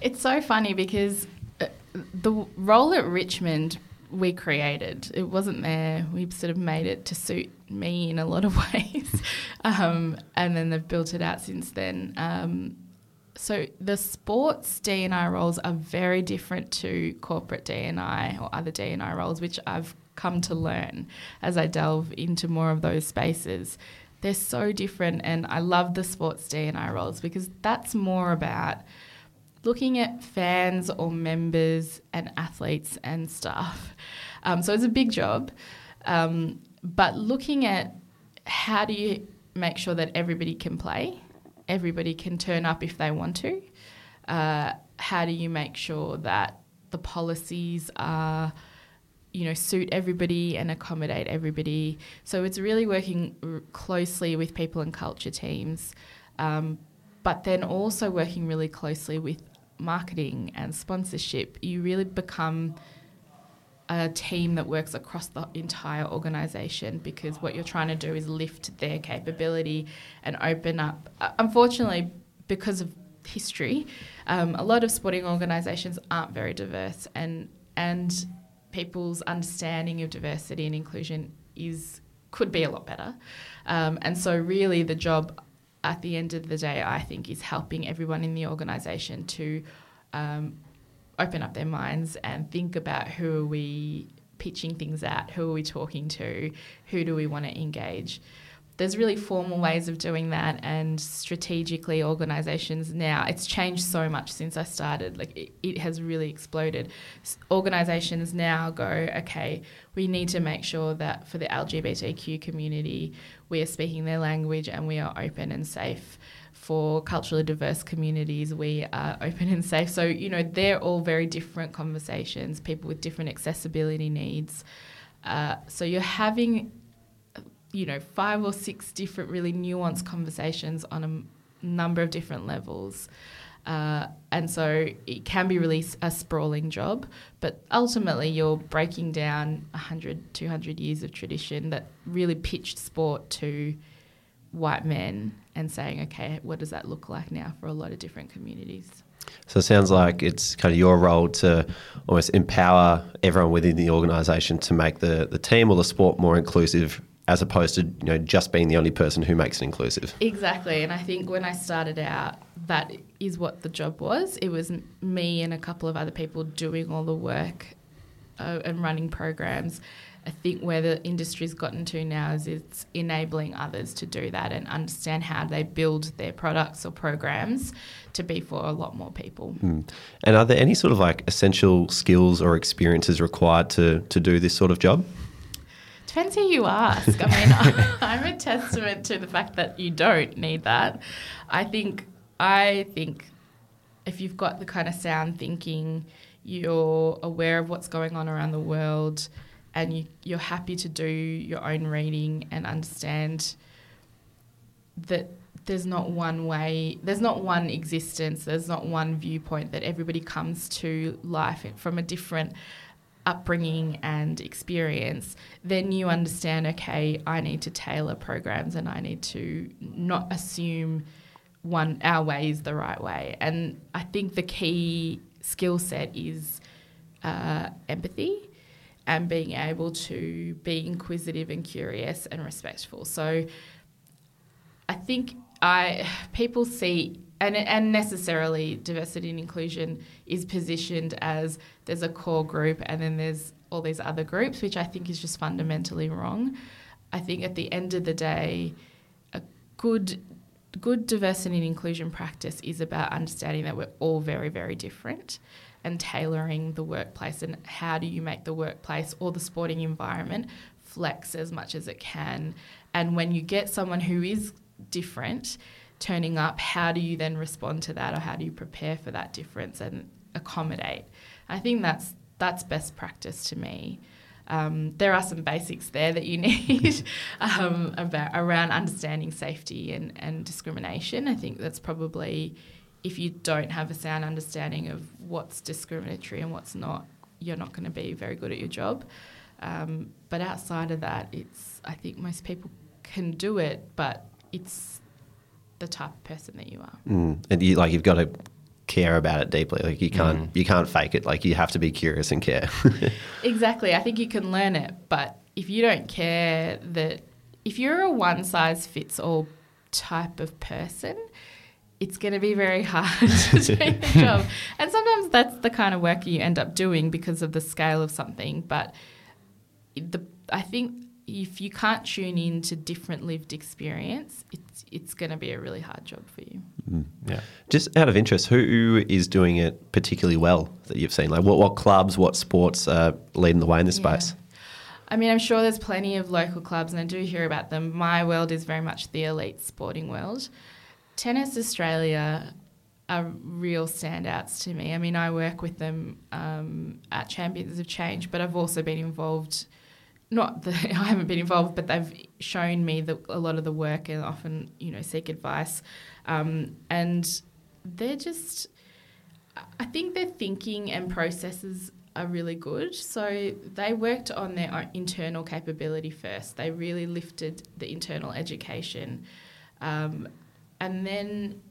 It's so funny because the role at Richmond we created. It wasn't there. We sort of made it to suit me in a lot of ways, um, and then they've built it out since then. Um, So the sports D and I roles are very different to corporate D and I or other D and I roles, which I've come to learn as I delve into more of those spaces. They're so different, and I love the sports D and I roles because that's more about looking at fans or members and athletes and staff. Um, so it's a big job, um, but looking at how do you make sure that everybody can play, everybody can turn up if they want to. Uh, how do you make sure that the policies are, you know, suit everybody and accommodate everybody? So it's really working r- closely with people and culture teams, um, but then also working really closely with marketing and sponsorship. You really become a team that works across the entire organisation, because what you're trying to do is lift their capability and open up. Unfortunately, because of history, um, a lot of sporting organisations aren't very diverse, and and people's understanding of diversity and inclusion is could be a lot better. Um, and so really the job at the end of the day, I think, is helping everyone in the organisation to um, open up their minds and think about who are we pitching things at, who are we talking to, who do we want to engage. There's really formal ways of doing that, and strategically organisations now, it's changed so much since I started, like it, it has really exploded. Organisations now go, okay, we need to make sure that for the L G B T Q community, we are speaking their language and we are open and safe. For culturally diverse communities, we are open and safe. So, you know, they're all very different conversations, people with different accessibility needs. Uh, so you're having, you know, five or six different really nuanced conversations on a m- number of different levels. Uh, and so it can be really a sprawling job, but ultimately you're breaking down one hundred, two hundred years of tradition that really pitched sport to white men and saying, okay, what does that look like now for a lot of different communities? So it sounds like it's kind of your role to almost empower everyone within the organisation to make the, the team or the sport more inclusive, as opposed to, you know, just being the only person who makes it inclusive. Exactly. And I think when I started out, that is what the job was. It was me and a couple of other people doing all the work uh, and running programs. I think where the industry's gotten to now is it's enabling others to do that and understand how they build their products or programs to be for a lot more people. Mm. And are there any sort of like essential skills or experiences required to, to do this sort of job? Depends who you ask. I mean, I'm a testament to the fact that you don't need that. I think, I think if you've got the kind of sound thinking, you're aware of what's going on around the world, and you, you're happy to do your own reading and understand that there's not one way, there's not one existence, there's not one viewpoint, that everybody comes to life from a different upbringing and experience, then you understand, okay, I need to tailor programs and I need to not assume one our way is the right way. And I think the key skill set is uh, empathy, and being able to be inquisitive and curious and respectful. So I think I people see, and, and necessarily diversity and inclusion is positioned as there's a core group and then there's all these other groups, which I think is just fundamentally wrong. I think at the end of the day, a good, good diversity and inclusion practice is about understanding that we're all very, very different. and tailoring the workplace, and how do you make the workplace or the sporting environment flex as much as it can. And when you get someone who is different turning up, how do you then respond to that, or how do you prepare for that difference and accommodate? I think that's that's best practice to me. Um, there are some basics there that you need um, about around understanding safety and, and discrimination. I think that's probably, if you don't have a sound understanding of what's discriminatory and what's not, you're not going to be very good at your job. Um, but outside of that, it's I think most people can do it, but it's the type of person that you are. Mm. And you, like, you've got to care about it deeply. Like you can't mm. you can't fake it. Like you have to be curious and care. Exactly. I think you can learn it, but if you don't care that if you're a one size fits all type of person, it's going to be very hard to do your job. And sometimes that's the kind of work you end up doing because of the scale of something. But the I think if you can't tune in to different lived experience, it's it's going to be a really hard job for you. Mm. Yeah. Just out of interest, who is doing it particularly well that you've seen? Like what, what clubs, what sports are leading the way in this yeah. space? I mean, I'm sure there's plenty of local clubs, and I do hear about them. My world is very much the elite sporting world. Tennis Australia are real standouts to me. I mean, I work with them um, at Champions of Change, but I've also been involved. Not that I haven't been involved, but they've shown me the, a lot of the work, and often, you know, seek advice. Um, and they're just, I think their thinking and processes are really good. So they worked on their own internal capability first. They really lifted the internal education. Um, and then,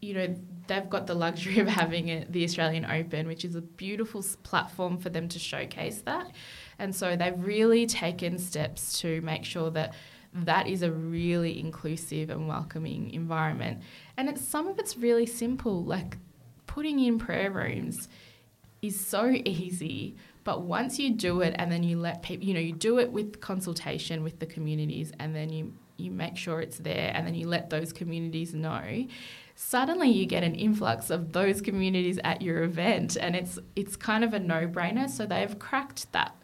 you know, they've got the luxury of having a, the Australian Open, which is a beautiful platform for them to showcase that. And so they've really taken steps to make sure that that is a really inclusive and welcoming environment. And it's, some of it's really simple, like putting in prayer rooms is so easy, but once you do it and then you let people, you know, you do it with consultation with the communities, and then you, you make sure it's there, and then you let those communities know, suddenly you get an influx of those communities at your event, and it's it's kind of a no-brainer. So they've cracked that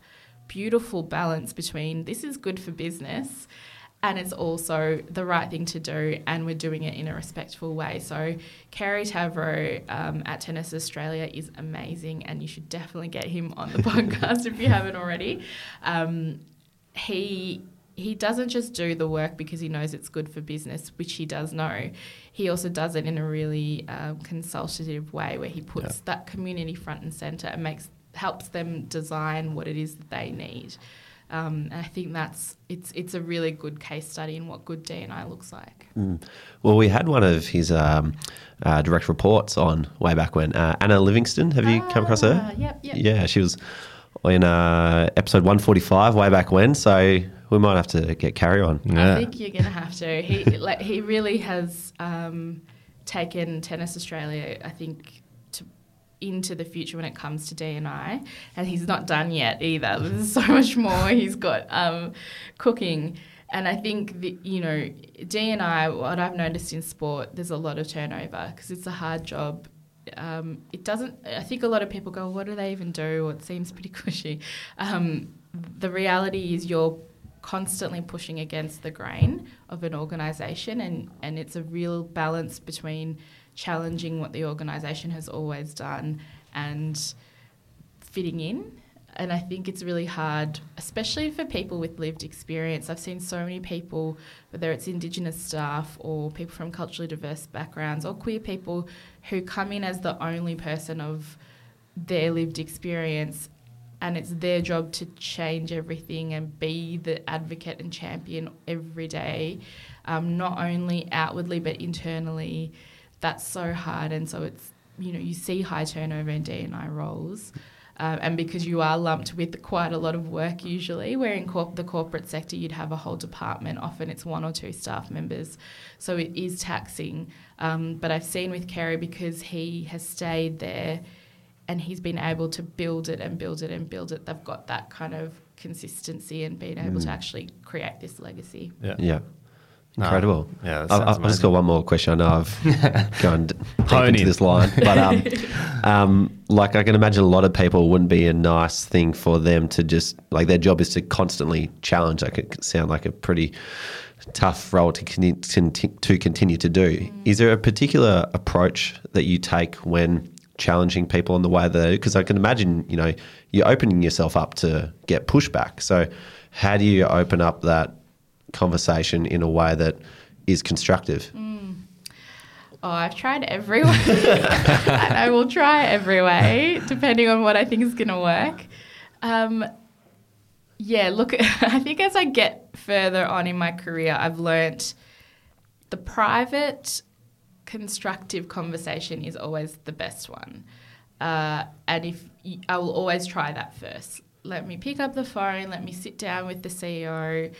beautiful balance between this is good for business and it's also the right thing to do, and we're doing it in a respectful way. So Kerry Tavro um, at Tennis Australia is amazing, and you should definitely get him on the podcast if you haven't already. Um, he he doesn't just do the work because he knows it's good for business, which he does know. He also does it in a really um, consultative way where he puts yeah. that community front and centre and makes helps them design what it is that they need. Um, and I think that's it's it's a really good case study in what good D and I looks like. Mm. Well, we had one of his um, uh, direct reports on way back when. Uh, Anna Livingston, have you ah, come across her? Yep, yep. Yeah, she was in uh, episode one forty-five way back when, so we might have to get Carrie on. Yeah. I think you're going to have to. He like, he really has um, taken Tennis Australia, I think, into the future when it comes to D and I, and he's not done yet either. There's so much more he's got um, cooking, and I think the, you know, D and I, what I've noticed in sport, there's a lot of turnover because it's a hard job. Um, it doesn't. I think a lot of people go, "What do they even do?" Or it seems pretty cushy. Um, the reality is you're constantly pushing against the grain of an organisation, and and it's a real balance between challenging what the organisation has always done and fitting in. And I think it's really hard, especially for people with lived experience. I've seen so many people, whether it's Indigenous staff or people from culturally diverse backgrounds or queer people, who come in as the only person of their lived experience, and it's their job to change everything and be the advocate and champion every day, um, not only outwardly but internally. That's so hard, and so it's, you know, you see high turnover in D and I roles, um, and because you are lumped with quite a lot of work usually, where in corp- the corporate sector you'd have a whole department, often it's one or two staff members, so it is taxing. Um, but I've seen with Kerry, because he has stayed there and he's been able to build it and build it and build it, they've got that kind of consistency and being able mm. to actually create this legacy. Yeah. yeah. Incredible. Um, yeah, I, I've just got one more question. I know I've gone deep into in. this line, but um, um, like I can imagine a lot of people wouldn't be a nice thing for them to just like their job is to constantly challenge. That could sound like a pretty tough role to con- to continue to do. Is there a particular approach that you take when challenging people in the way that they do? Because I can imagine, you know, you're opening yourself up to get pushback. So how do you open up that conversation in a way that is constructive? Mm. Oh, I've tried every way and I will try every way depending on what I think is going to work. Um, yeah, look, I think as I get further on in my career, I've learnt the private constructive conversation is always the best one. Uh, and if you, I will always try that first. Let me pick up the phone, let me sit down with the C E O,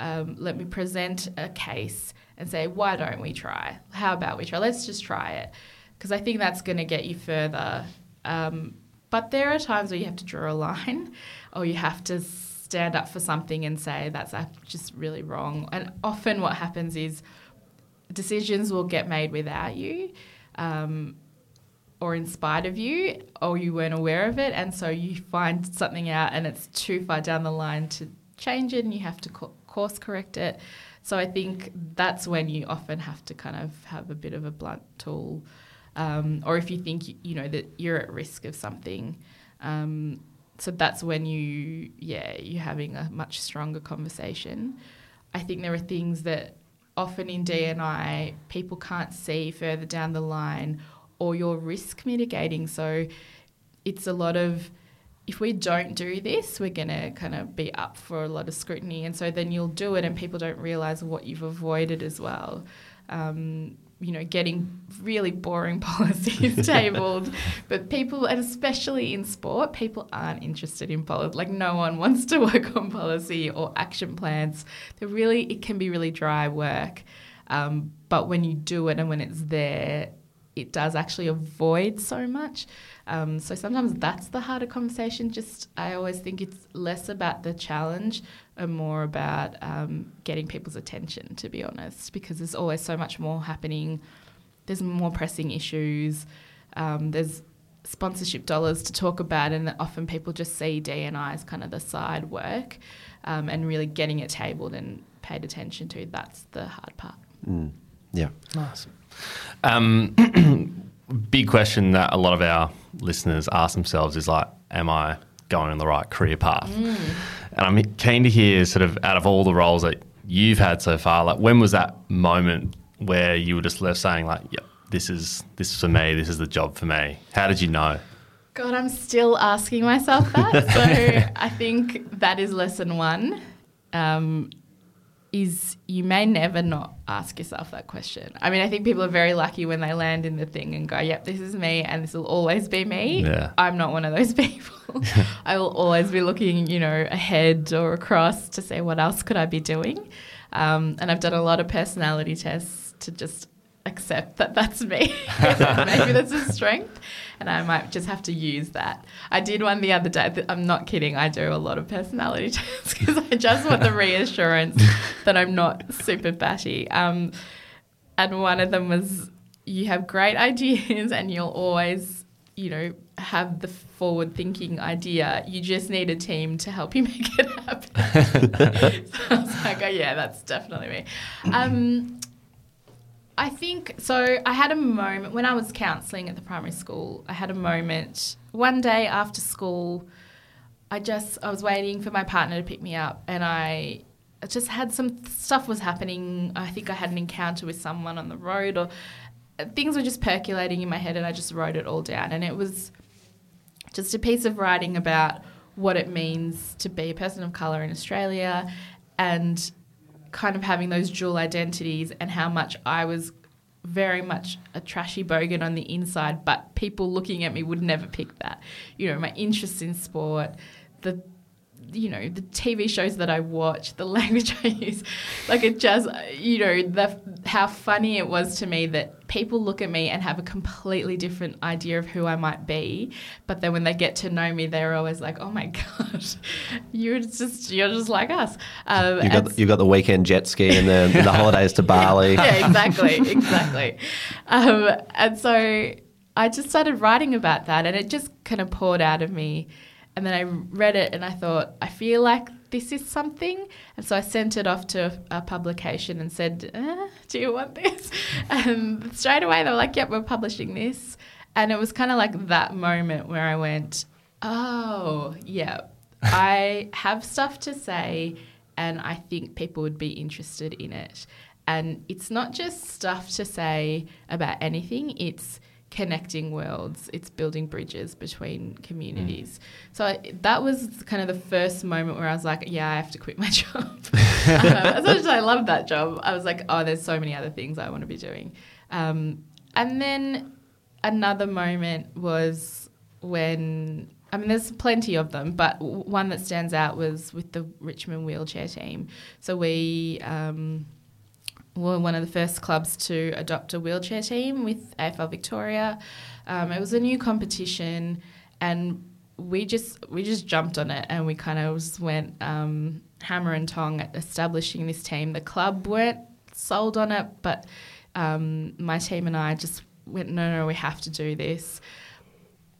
Um, let me present a case and say, why don't we try? How about we try? Let's just try it. Because I think that's going to get you further. Um, but there are times where you have to draw a line or you have to stand up for something and say that's just really wrong. And often what happens is decisions will get made without you um, or in spite of you, or you weren't aware of it. And so you find something out and it's too far down the line to change it and you have to call course correct it. So I think that's when you often have to kind of have a bit of a blunt tool, um, or if you think you, you know that you're at risk of something, um, so that's when you yeah you're having a much stronger conversation. I think there are things that often in D and I people can't see further down the line, or you're risk mitigating. So it's a lot of, if we don't do this, we're going to kind of be up for a lot of scrutiny. And so then you'll do it and people don't realise what you've avoided as well. Um, you know, getting really boring policies tabled. But people, and especially in sport, people aren't interested in policy. Like no one wants to work on policy or action plans. They're really, it can be really dry work. Um, but when you do it and when it's there, it does actually avoid so much. Um, so sometimes that's the harder conversation. Just I always think it's less about the challenge and more about um, getting people's attention, to be honest, because there's always so much more happening. There's more pressing issues. Um, there's sponsorship dollars to talk about, and often people just see D and I as kind of the side work, um, and really getting it tabled and paid attention to, that's the hard part. Mm. Yeah. Nice. Um, big question that a lot of our listeners ask themselves is like, am I going on the right career path? Mm. And I'm keen to hear sort of out of all the roles that you've had so far, like when was that moment where you were just left saying like, yep, this is this is for me, this is the job for me? How did you know? God, I'm still asking myself that. So I think that is lesson one. Um is you may never not ask yourself that question. I mean, I think people are very lucky when they land in the thing and go, yep, this is me and this will always be me. Yeah. I'm not one of those people. I will always be looking, you know, ahead or across to say what else could I be doing. Um, and I've done a lot of personality tests to just accept that that's me. Maybe that's a strength and I might just have to use that. I did one the other day. I'm not kidding. I do a lot of personality tests because I just want the reassurance that I'm not super batty. Um, and one of them was you have great ideas and you'll always, you know, have the forward-thinking idea. You just need a team to help you make it happen. So I was like, oh, yeah, that's definitely me. Um I think, so I had a moment, when I was counselling at the primary school, I had a moment, one day after school, I just, I was waiting for my partner to pick me up and I just had some stuff was happening. I think I had an encounter with someone on the road or things were just percolating in my head and I just wrote it all down. And it was just a piece of writing about what it means to be a person of colour in Australia and kind of having those dual identities and how much I was very much a trashy bogan on the inside, but people looking at me would never pick that. You know, my interest in sport, the, you know, the T V shows that I watch, the language I use, like it just, you know, the, how funny it was to me that people look at me and have a completely different idea of who I might be, but then when they get to know me, they're always like, oh my god, you're just you're just like us. Um, you got you got the weekend jet ski and the, and the holidays to Bali. Yeah, exactly, exactly. Um, and so I just started writing about that, and it just kind of poured out of me. And then I read it and I thought, I feel like this is something. And so I sent it off to a publication and said, eh, do you want this? And straight away they were like, yep, we're publishing this. And it was kind of like that moment where I went, oh, yeah, I have stuff to say and I think people would be interested in it. And it's not just stuff to say about anything, it's connecting worlds, it's building bridges between communities. Mm. So I, that was kind of the first moment where I was like, yeah, I have to quit my job. um, as much as I loved that job, I was like, oh, there's so many other things I want to be doing. Um, and then another moment was when, I mean, there's plenty of them, but one that stands out was with the Richmond wheelchair team. So we... Um, We're one of the first clubs to adopt a wheelchair team with A F L Victoria. Um, it was a new competition, and we just we just jumped on it, and we kind of just went um, hammer and tong at establishing this team. The club weren't sold on it, but um, my team and I just went, no, no, we have to do this.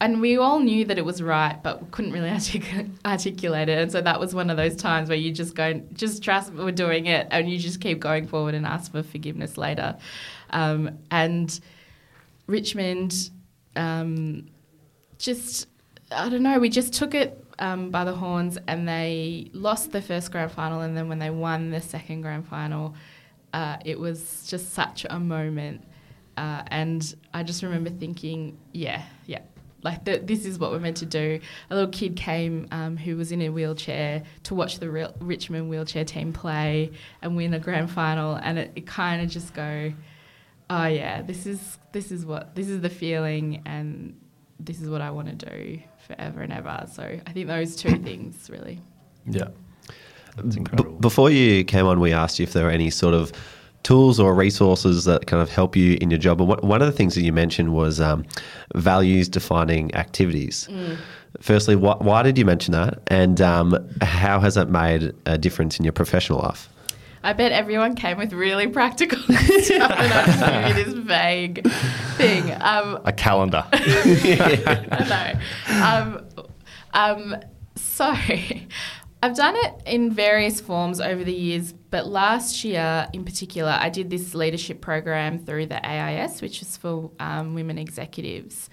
And we all knew that it was right, but we couldn't really artic- articulate it. And so that was one of those times where you just go, just trust we're doing it, and you just keep going forward and ask for forgiveness later. Um, and Richmond, um, just, I don't know, we just took it um, by the horns, and they lost the first grand final, and then when they won the second grand final, uh, it was just such a moment. Uh, and I just remember thinking, yeah, yeah. Like, the, this is what we're meant to do. A little kid came um, who was in a wheelchair to watch the real Richmond wheelchair team play and win a grand final, and it, it kind of just go, oh yeah, this is this is what this is the feeling, and this is what I want to do forever and ever. So I think those two things really. Yeah, that's incredible. B- before you came on, we asked you if there were any sort of tools or resources that kind of help you in your job. And what, one of the things that you mentioned was um, values-defining activities. Mm. Firstly, wh- why did you mention that? And um, how has that made a difference in your professional life? I bet everyone came with really practical stuff and I just gave you this vague thing. Um, a calendar. I know. Um, um, so... I've done it in various forms over the years, but last year in particular, I did this leadership program through the A I S, which is for um, women executives.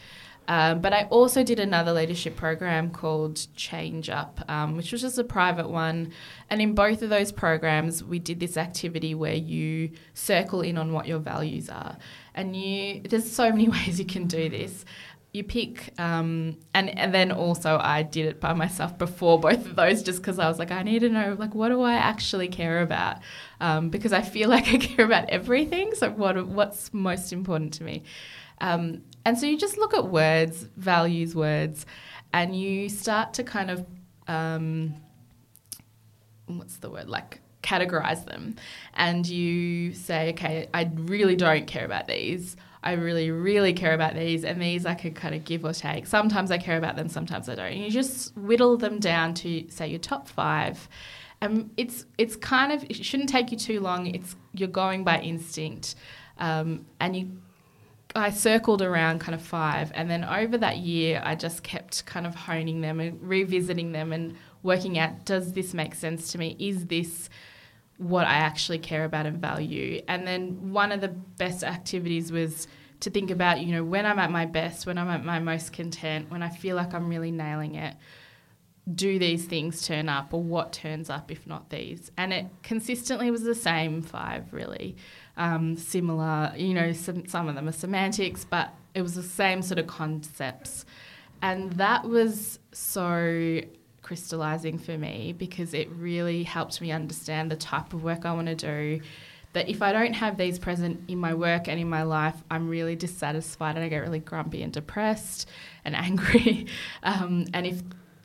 Um, but I also did another leadership program called Change Up, um, which was just a private one. And in both of those programs, we did this activity where you circle in on what your values are. And you, there's so many ways you can do this. You pick, um, and, and then also I did it by myself before both of those just because I was like, I need to know, like, what do I actually care about? Um, because I feel like I care about everything, so what what's most important to me? Um, and so you just look at words, values, words, and you start to kind of, um, what's the word, like categorise them. And you say, okay, I really don't care about these. I really, really care about these, and these I could kind of give or take. Sometimes I care about them, sometimes I don't. And you just whittle them down to, say, your top five. Um, it's it's kind of, it shouldn't take you too long. It's you're going by instinct. Um, and you, I circled around kind of five, and then over that year I just kept kind of honing them and revisiting them and working out, does this make sense to me? Is this what I actually care about and value? And then one of the best activities was to think about, you know, when I'm at my best, when I'm at my most content, when I feel like I'm really nailing it, do these things turn up, or what turns up if not these? And it consistently was the same five, really. Um, similar, you know, some, some of them are semantics, but it was the same sort of concepts. And that was so crystallizing for me, because it really helped me understand the type of work I want to do, that if I don't have these present in my work and in my life, I'm really dissatisfied and I get really grumpy and depressed and angry. um, and if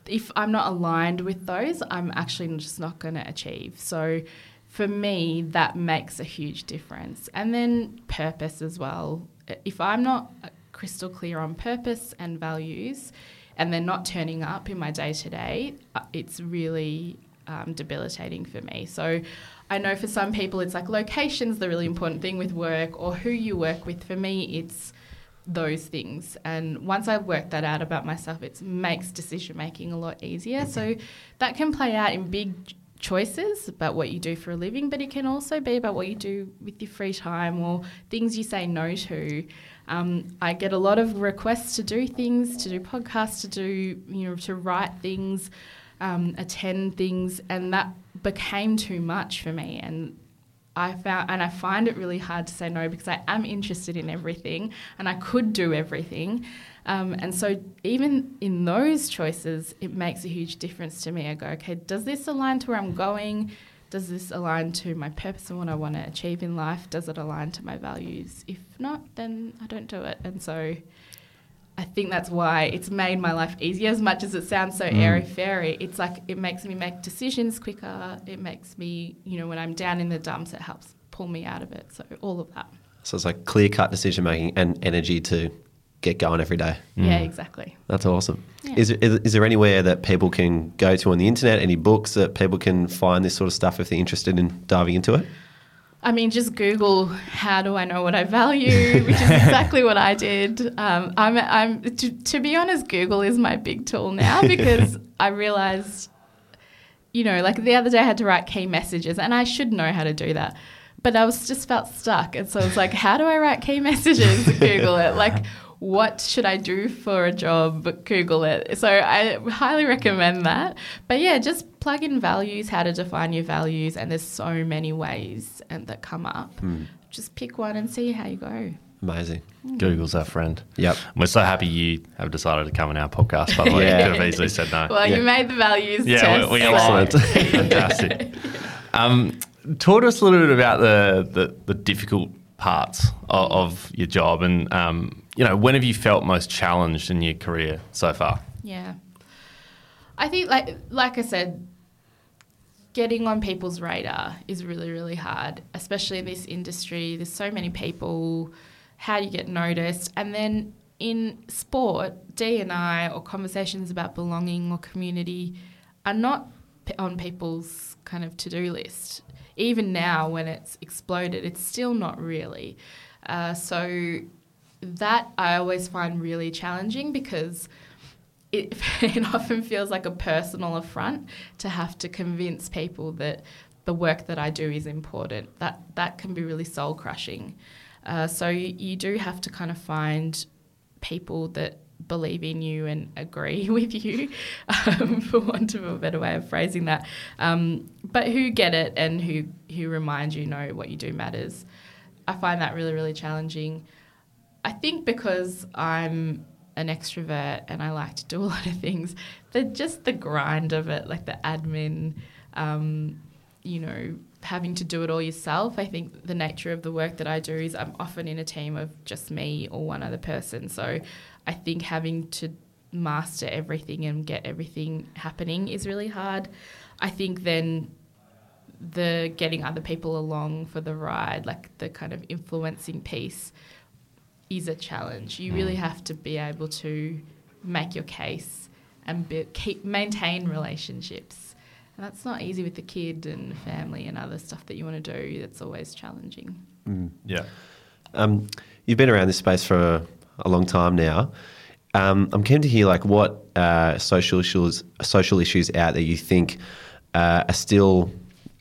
if I'm not aligned with those, I'm actually just not going to achieve. So for me, that makes a huge difference. And then purpose as well. if I'm not crystal clear on purpose and values and they're not turning up in my day-to-day, it's really um, debilitating for me. So I know for some people it's like location's the really important thing with work, or who you work with. For me, it's those things. And once I've worked that out about myself, it makes decision-making a lot easier. So that can play out in big choices about what you do for a living, but it can also be about what you do with your free time or things you say no to. Um, I get a lot of requests to do things, to do podcasts, to do, you know, to write things, um, attend things, and that became too much for me. And I found, and I find it really hard to say no, because I am interested in everything and I could do everything. Um, and so even in those choices, it makes a huge difference to me. I go, okay, does this align to where I'm going? Does this align to my purpose and what I want to achieve in life? Does it align to my values? If not, then I don't do it. And so I think that's why it's made my life easier. As much as it sounds so mm. airy-fairy, it's like it makes me make decisions quicker. It makes me, you know, when I'm down in the dumps, it helps pull me out of it. So all of that. So it's like clear-cut decision-making and energy to get going every day. Mm. Yeah, exactly. That's awesome. Yeah. Is, is, is there anywhere that people can go to on the internet, any books that people can find this sort of stuff if they're interested in diving into it? I mean, just Google, how do I know what I value, which is exactly what I did. Um, I'm, I'm to, to be honest, Google is my big tool now, because I realised, you know, like the other day I had to write key messages, and I should know how to do that, but I was just felt stuck. And so I was like, how do I write key messages? Google it. Like, what should I do for a job? Google it. So I highly recommend that. But yeah, just plug in values, how to define your values, and there's so many ways and that come up. Mm. Just pick one and see how you go. Amazing. Mm. Google's our friend. Yep. And we're so happy you have decided to come on our podcast, by the way. You could have easily said no. Well, yeah. You made the values yeah, test. Yeah, we, we excellent. Fantastic. Um, talk to us a little bit about the, the, the difficult parts of, of your job, and um, you know, when have you felt most challenged in your career so far? Yeah. I think, like like I said, getting on people's radar is really, really hard, especially in this industry. There's so many people. How do you get noticed? And then in sport, D and I or conversations about belonging or community are not on people's kind of to-do list. Even now when it's exploded, it's still not really. Uh, so... That I always find really challenging, because it, it often feels like a personal affront to have to convince people that the work that I do is important. That that can be really soul-crushing. Uh, so you, you do have to kind of find people that believe in you and agree with you, um, for want of a better way of phrasing that, um, but who get it and who, who remind you, no, what you do matters. I find that really, really challenging. I think because I'm an extrovert and I like to do a lot of things, that just the grind of it, like the admin, um, you know, having to do it all yourself. I think the nature of the work that I do is I'm often in a team of just me or one other person. So I think having to master everything and get everything happening is really hard. I think then the getting other people along for the ride, like the kind of influencing piece, is a challenge. You really have to be able to make your case and be, keep maintain relationships, and that's not easy with the kid and family and other stuff that you want to do. That's always challenging. Mm. Yeah, um, you've been around this space for a long time now. Um, I'm keen to hear like what uh, social issues, social issues out there you think uh, are still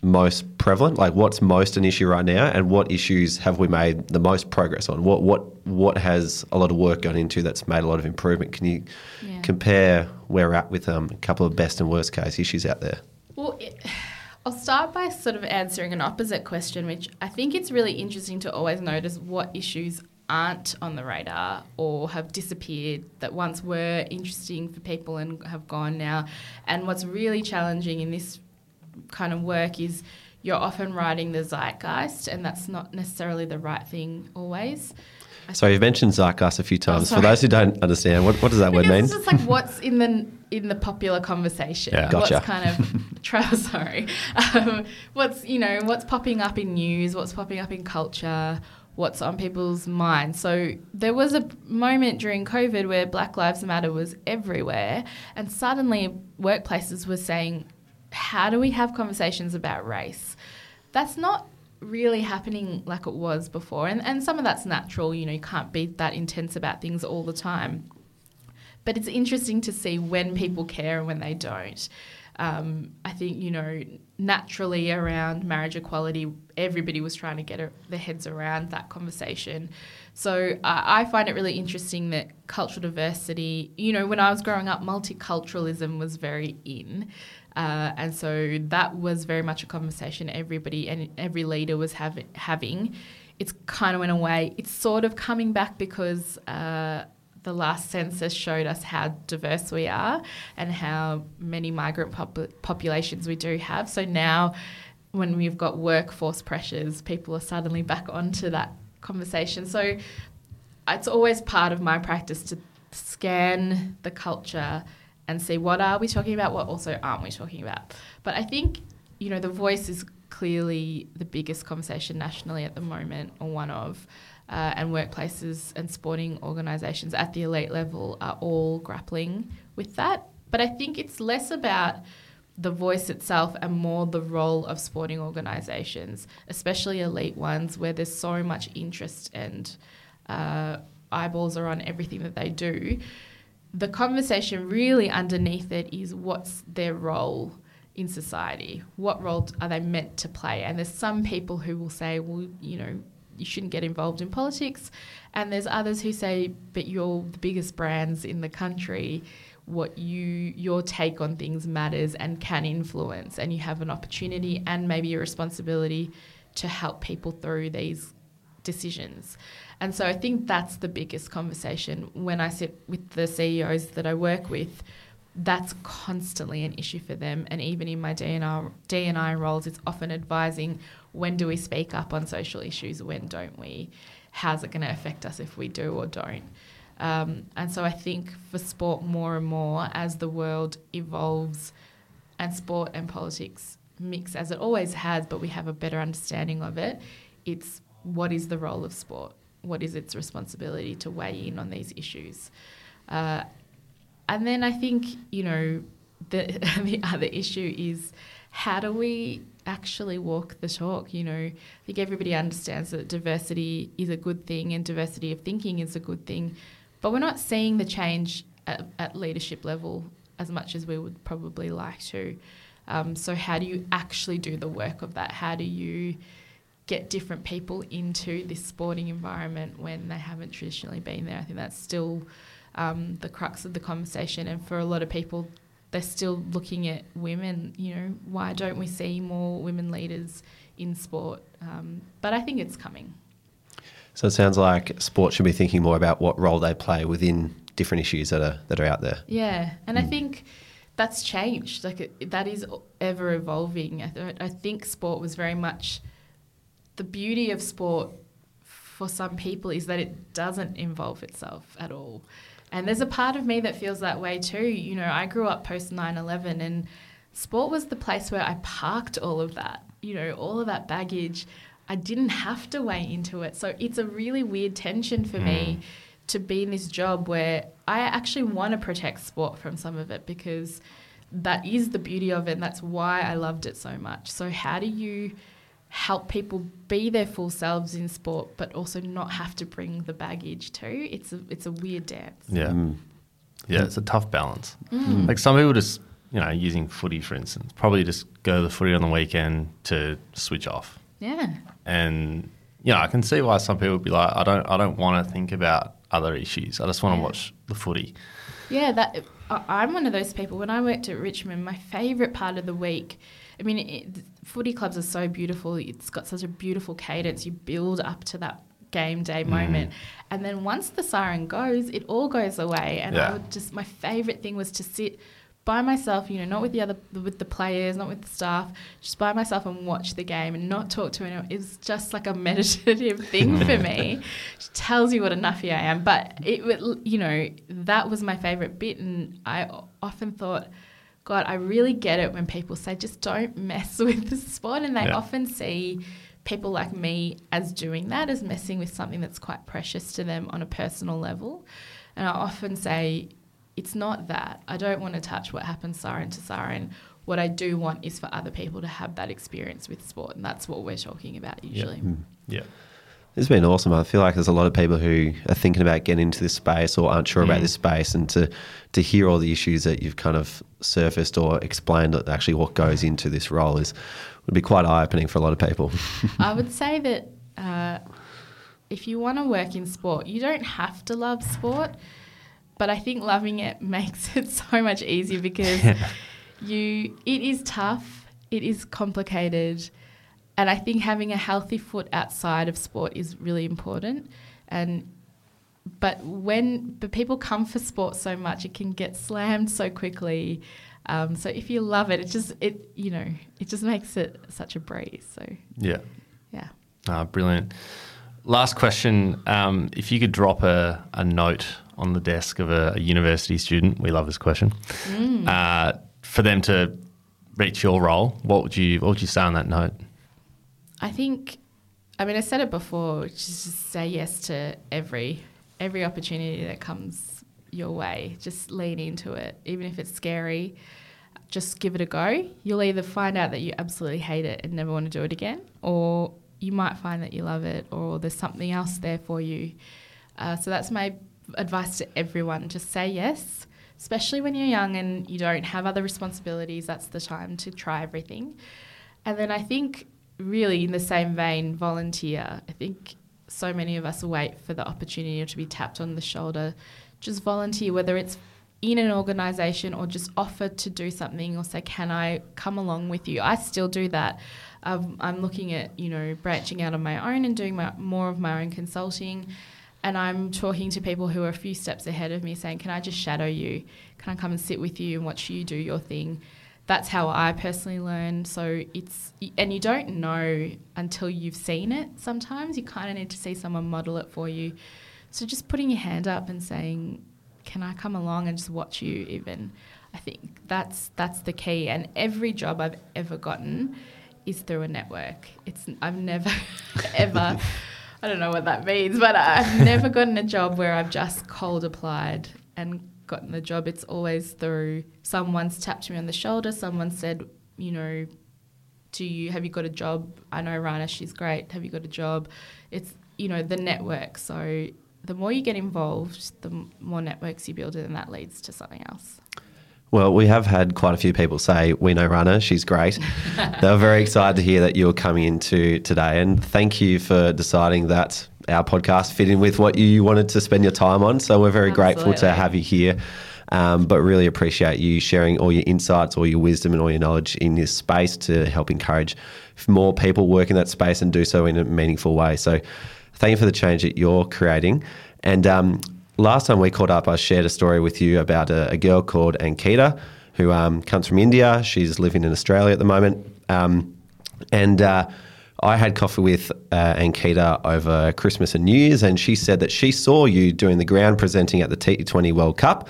most prevalent, like what's most an issue right now, and what issues have we made the most progress on? What what what has a lot of work gone into that's made a lot of improvement? Can you yeah. compare where we're at with um, a couple of best and worst case issues out there? Well, it, I'll start by sort of answering an opposite question, which I think it's really interesting to always notice what issues aren't on the radar or have disappeared that once were interesting for people and have gone now. And what's really challenging in this kind of work is you're often riding the zeitgeist, and that's not necessarily the right thing always. I so you've mentioned zeitgeist a few times. Oh, for those who don't understand, what, what does that word mean? It's just like what's in the in the popular conversation. Yeah, gotcha. What's kind of tra- sorry, um, what's you know what's popping up in news, what's popping up in culture, what's on people's minds. So there was a moment during COVID where Black Lives Matter was everywhere, and suddenly workplaces were saying, how do we have conversations about race? That's not really happening like it was before. And, and some of that's natural, you know, you can't be that intense about things all the time. But it's interesting to see when people care and when they don't. Um, I think, you know, naturally around marriage equality, everybody was trying to get a, their heads around that conversation. So uh, I find it really interesting that cultural diversity, you know, when I was growing up, multiculturalism was very in. Uh, and so that was very much a conversation everybody and every leader was have, having. It's kind of went away. It's sort of coming back because uh, the last census showed us how diverse we are and how many migrant pop- populations we do have. So now when we've got workforce pressures, people are suddenly back onto that conversation. So it's always part of my practice to scan the culture and see what are we talking about, what also aren't we talking about. But I think, you know, the voice is clearly the biggest conversation nationally at the moment, or one of, uh, and workplaces and sporting organisations at the elite level are all grappling with that. But I think it's less about the voice itself and more the role of sporting organisations, especially elite ones where there's so much interest and uh, eyeballs are on everything that they do. The conversation really underneath it is what's their role in society? What role are they meant to play? And there's some people who will say, well, you know, you shouldn't get involved in politics. And there's others who say, but you're the biggest brands in the country. What you, your take on things matters and can influence, and you have an opportunity and maybe a responsibility to help people through these decisions. And so I think that's the biggest conversation when I sit with the C E Os that I work with. That's constantly an issue for them. And even in my D and I roles, it's often advising, when do we speak up on social issues? When don't we? How's it going to affect us if we do or don't? Um, and so I think for sport, more and more as the world evolves and sport and politics mix as it always has, but we have a better understanding of it, it's what is the role of sport? What is its responsibility to weigh in on these issues? Uh, and then I think, you know, the, the other issue is how do we actually walk the talk? You know, I think everybody understands that diversity is a good thing and diversity of thinking is a good thing, but we're not seeing the change at, at leadership level as much as we would probably like to. Um, so how do you actually do the work of that? How do you get different people into this sporting environment when they haven't traditionally been there? I think that's still um, the crux of the conversation. And for a lot of people, they're still looking at women, you know, why don't we see more women leaders in sport? Um, but I think it's coming. So it sounds like sport should be thinking more about what role they play within different issues that are that are out there. Yeah, and mm. I think that's changed. Like it, that is ever evolving. I, th- I think sport was very much... The beauty of sport for some people is that it doesn't involve itself at all. And there's a part of me that feels that way too. You know, I grew up post nine eleven and sport was the place where I parked all of that, you know, all of that baggage. I didn't have to weigh into it. So it's a really weird tension for mm. me to be in this job where I actually want to protect sport from some of it, because that is the beauty of it and that's why I loved it so much. So how do you help people be their full selves in sport but also not have to bring the baggage too? It's a it's a weird dance. Yeah. Mm. Yeah, it's a tough balance. Mm. Like some people just, you know, using footy for instance, probably just go to the footy on the weekend to switch off. Yeah. And, you know, I can see why some people would be like, I don't I don't want to think about other issues. I just want to yeah. watch the footy. Yeah, that I'm one of those people. When I worked at Richmond, my favourite part of the week, I mean, it, footy clubs are so beautiful. It's got such a beautiful cadence. You build up to that game day moment. Mm. And then once the siren goes, it all goes away. And yeah. I would just, my favourite thing was to sit by myself, you know, not with the other, with the players, not with the staff, just by myself and watch the game and not talk to anyone. It was just like a meditative thing for me. It tells you what a nuffy I am. But, it, you know, that was my favourite bit. And I often thought, God, I really get it when people say just don't mess with the sport, and they yeah. often see people like me as doing that, as messing with something that's quite precious to them on a personal level. And I often say, it's not that. I don't want to touch what happens siren to siren. What I do want is for other people to have that experience with sport, and that's what we're talking about usually. Yeah. Yep. It's been awesome. I feel like there's a lot of people who are thinking about getting into this space or aren't sure mm. about this space, and to to hear all the issues that you've kind of surfaced or explained actually what goes into this role is would be quite eye-opening for a lot of people. I would say that uh, if you want to work in sport, you don't have to love sport, but I think loving it makes it so much easier because yeah. you it is tough, it is complicated. And I think having a healthy foot outside of sport is really important. And but when but people come for sport so much, it can get slammed so quickly. Um, so if you love it, it just it you know it just makes it such a breeze. So yeah, yeah, ah, brilliant. Last question: um, if you could drop a, a note on the desk of a, a university student, we love this question, mm. uh, for them to reach your role, what would you what would you say on that note? I think, I mean, I said it before, which is just say yes to every every opportunity that comes your way. Just lean into it. Even if it's scary, just give it a go. You'll either find out that you absolutely hate it and never want to do it again, or you might find that you love it, or there's something else there for you. Uh, so that's my advice to everyone. Just say yes, especially when you're young and you don't have other responsibilities. That's the time to try everything. And then I think... really in the same vein, volunteer. I think so many of us wait for the opportunity to be tapped on the shoulder. Just volunteer, whether it's in an organisation or just offer to do something or say, can I come along with you? I still do that. Um, I'm looking at, you know, branching out on my own and doing my, more of my own consulting. And I'm talking to people who are a few steps ahead of me saying, can I just shadow you? Can I come and sit with you and watch you do your thing? That's how I personally learn. So it's, and you don't know until you've seen it sometimes. You kind of need to see someone model it for you. So just putting your hand up and saying, can I come along and just watch you even? I think that's that's the key. And every job I've ever gotten is through a network. It's I've never, ever, I don't know what that means, but I've never gotten a job where I've just cold applied and gotten the job. It's always through someone's tapped me on the shoulder, someone said, you know, do you have you got a job? I know Rana, she's great. Have you got a job? It's, you know, the network. So the more you get involved, the more networks you build, and that leads to something else. Well, we have had quite a few people say, we know Rana, she's great. They were very excited to hear that you're coming into today, and thank you for deciding that our podcast fit in with what you wanted to spend your time on. So we're very Absolutely. grateful to have you here, um, but really appreciate you sharing all your insights, all your wisdom and all your knowledge in this space to help encourage more people work in that space and do so in a meaningful way. So thank you for the change that you're creating. And um, last time we caught up, I shared a story with you about a, a girl called Ankita who um, comes from India. She's living in Australia at the moment. Um, and uh, I had coffee with uh, Ankita over Christmas and New Year's, and she said that she saw you doing the ground presenting at the T twenty World Cup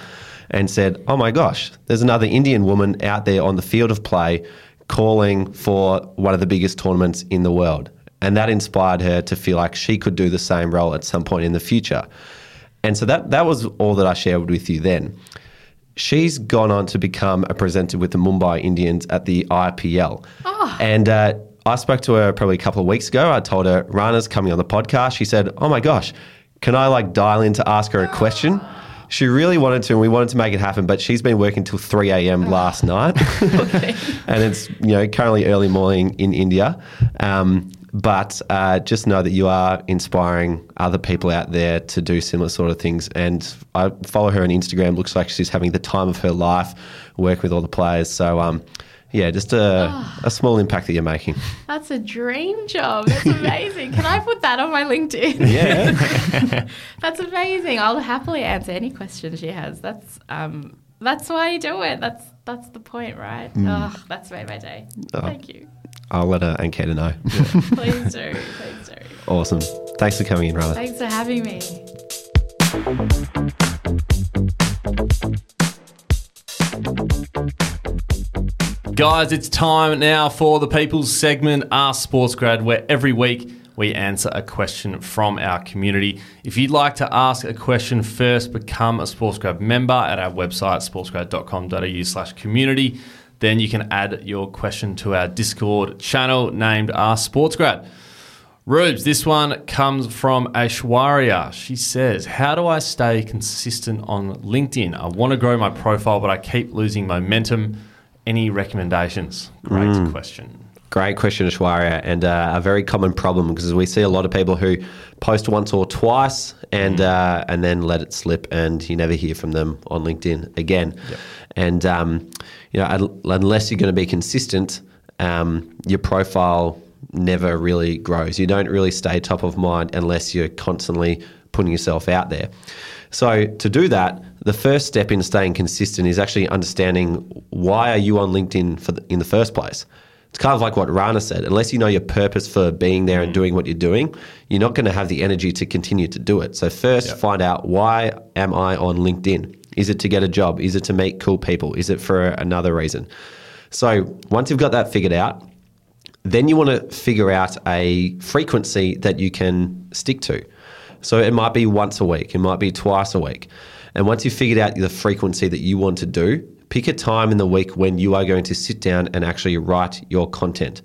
and said, oh my gosh, there's another Indian woman out there on the field of play calling for one of the biggest tournaments in the world. And that inspired her to feel like she could do the same role at some point in the future. And so that, that was all that I shared with you then. She's gone on to become a presenter with the Mumbai Indians at the I P L. Oh. And uh, I spoke to her probably a couple of weeks ago. I told her, Rana's coming on the podcast. She said, oh my gosh, can I like dial in to ask her a question? She really wanted to, and we wanted to make it happen, but she's been working till three a.m. last night. And it's, you know, currently early morning in India. Um, but uh, just know that you are inspiring other people out there to do similar sort of things. And I follow her on Instagram. Looks like she's having the time of her life, working with all the players. So, um, yeah, just a, oh, a small impact that you're making. That's a dream job. That's amazing. Can I put that on my LinkedIn? Yeah. That's amazing. I'll happily answer any question she has. That's um, that's why you do it. That's that's the point, right? Mm. Oh, that's made my day. Oh. Thank you. I'll let her and Kata know. Yeah. Please do. Please do. Awesome. Thanks for coming in, Rana. Thanks for having me. Guys, it's time now for the people's segment, Ask SportsGrad, where every week we answer a question from our community. If you'd like to ask a question first, become a SportsGrad member at our website, sportsgrad.com.au slash community. Then you can add your question to our Discord channel named Ask SportsGrad. Rubes, this one comes from Aishwarya. She says, how do I stay consistent on LinkedIn? I want to grow my profile, but I keep losing momentum. Any recommendations? Great mm. question. Great question, Aishwarya, and uh, a very common problem, because we see a lot of people who post once or twice and mm. uh, and then let it slip, and you never hear from them on LinkedIn again. Yep. And um, you know, unless you're going to be consistent, um, your profile never really grows. You don't really stay top of mind unless you're constantly putting yourself out there. So to do that, the first step in staying consistent is actually understanding why are you on LinkedIn for the, in the first place. It's kind of like what Rana said. Unless you know your purpose for being there and doing what you're doing, you're not going to have the energy to continue to do it. So first, yep. find out, why am I on LinkedIn? Is it to get a job? Is it to meet cool people? Is it for another reason? So once you've got that figured out, then you want to figure out a frequency that you can stick to. So it might be once a week. It might be twice a week. And once you've figured out the frequency that you want to do, pick a time in the week when you are going to sit down and actually write your content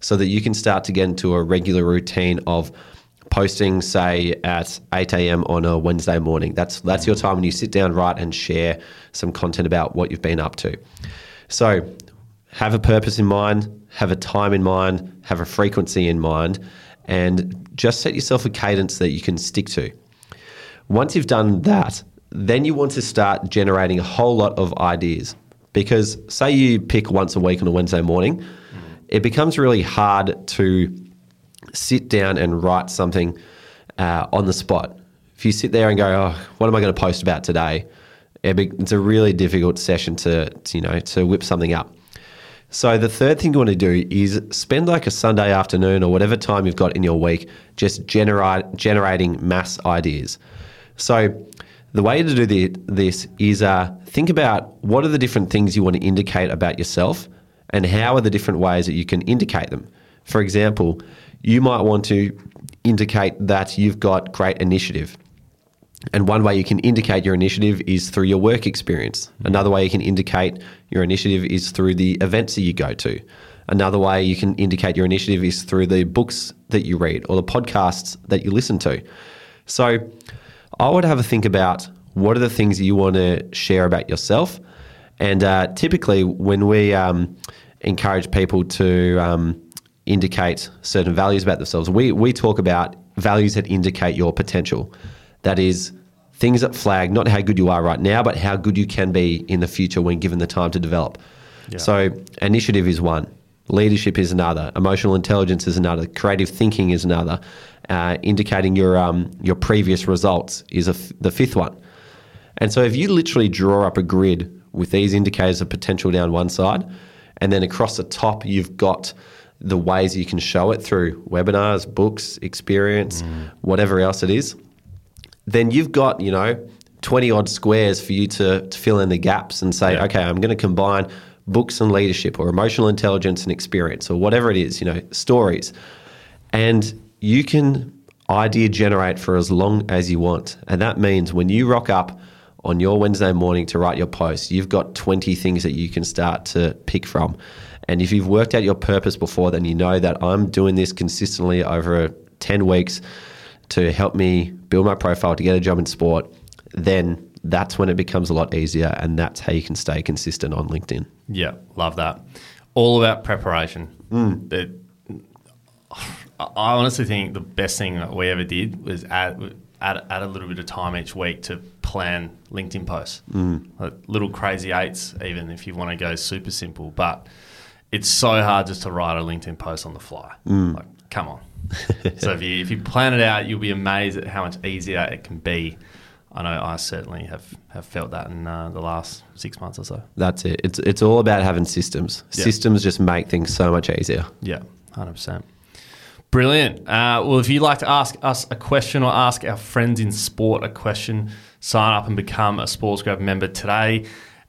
so that you can start to get into a regular routine of posting, say, at eight a.m. on a Wednesday morning. That's that's your time when you sit down, write, and share some content about what you've been up to. So have a purpose in mind, have a time in mind, have a frequency in mind, and just set yourself a cadence that you can stick to. Once you've done that, then you want to start generating a whole lot of ideas, because say you pick once a week on a Wednesday morning, it becomes really hard to sit down and write something uh, on the spot. If you sit there and go, oh, what am I going to post about today? It's a really difficult session to, to, you know, to whip something up. So the third thing you want to do is spend like a Sunday afternoon or whatever time you've got in your week just generate, generating mass ideas. So the way to do the, this is uh, think about what are the different things you want to indicate about yourself and how are the different ways that you can indicate them. For example, you might want to indicate that you've got great initiative. And one way you can indicate your initiative is through your work experience. Another way you can indicate your initiative is through the events that you go to. Another way you can indicate your initiative is through the books that you read or the podcasts that you listen to. So I would have a think about what are the things that you want to share about yourself. And uh, typically when we um, encourage people to um, indicate certain values about themselves, we, we talk about values that indicate your potential. That is, things that flag not how good you are right now, but how good you can be in the future when given the time to develop. Yeah. So initiative is one, leadership is another, emotional intelligence is another, creative thinking is another, uh, indicating your um, your previous results is a f- the fifth one. And so if you literally draw up a grid with these indicators of potential down one side, and then across the top you've got the ways you can show it through webinars, books, experience, mm. whatever else it is, then you've got, you know, twenty-odd squares for you to, to fill in the gaps and say, yeah. okay, I'm going to combine books and leadership or emotional intelligence and experience or whatever it is, you know, stories. And you can idea generate for as long as you want. And that means when you rock up on your Wednesday morning to write your post, you've got twenty things that you can start to pick from. And if you've worked out your purpose before, then you know that I'm doing this consistently over ten weeks to help me build my profile, to get a job in sport, then that's when it becomes a lot easier, and that's how you can stay consistent on LinkedIn. Yeah, love that. All about preparation. Mm. It, I honestly think the best thing that we ever did was add, add, add a little bit of time each week to plan LinkedIn posts. Mm. Like little crazy eights, even if you want to go super simple, but it's so hard just to write a LinkedIn post on the fly. Mm. Like, come on. So if you if you plan it out, you'll be amazed at how much easier it can be. I know I certainly have, have felt that in uh, the last six months or so. That's it. It's it's all about having systems. Yeah. Systems just make things so much easier. Yeah, one hundred percent. Brilliant. Uh, well, if you'd like to ask us a question or ask our friends in sport a question, sign up and become a SportsGrad member today.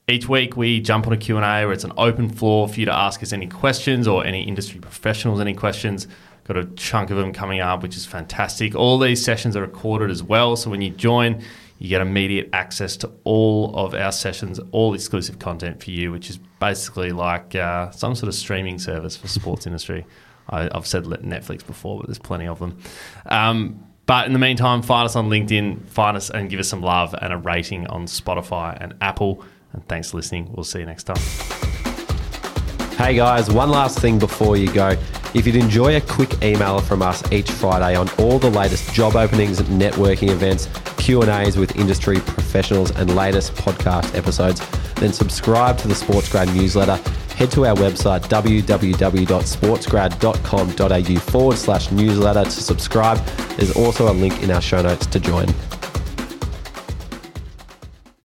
Each week we jump on a Q and A where it's an open floor for you to ask us any questions or any industry professionals any questions. Got a chunk of them coming up, which is fantastic. All these sessions are recorded as well, so when you join, you get immediate access to all of our sessions, all exclusive content for you, which is basically like uh, some sort of streaming service for sports industry. I, I've said Netflix before, but there's plenty of them. Um, But in the meantime, find us on LinkedIn, find us and give us some love and a rating on Spotify and Apple. And thanks for listening. We'll see you next time. Hey guys, one last thing before you go. If you'd enjoy a quick emailer from us each Friday on all the latest job openings, networking events, Q and A's with industry professionals and latest podcast episodes, then subscribe to the SportsGrad newsletter. Head to our website, w w w dot sportsgrad dot com dot a u forward slash newsletter to subscribe. There's also a link in our show notes to join.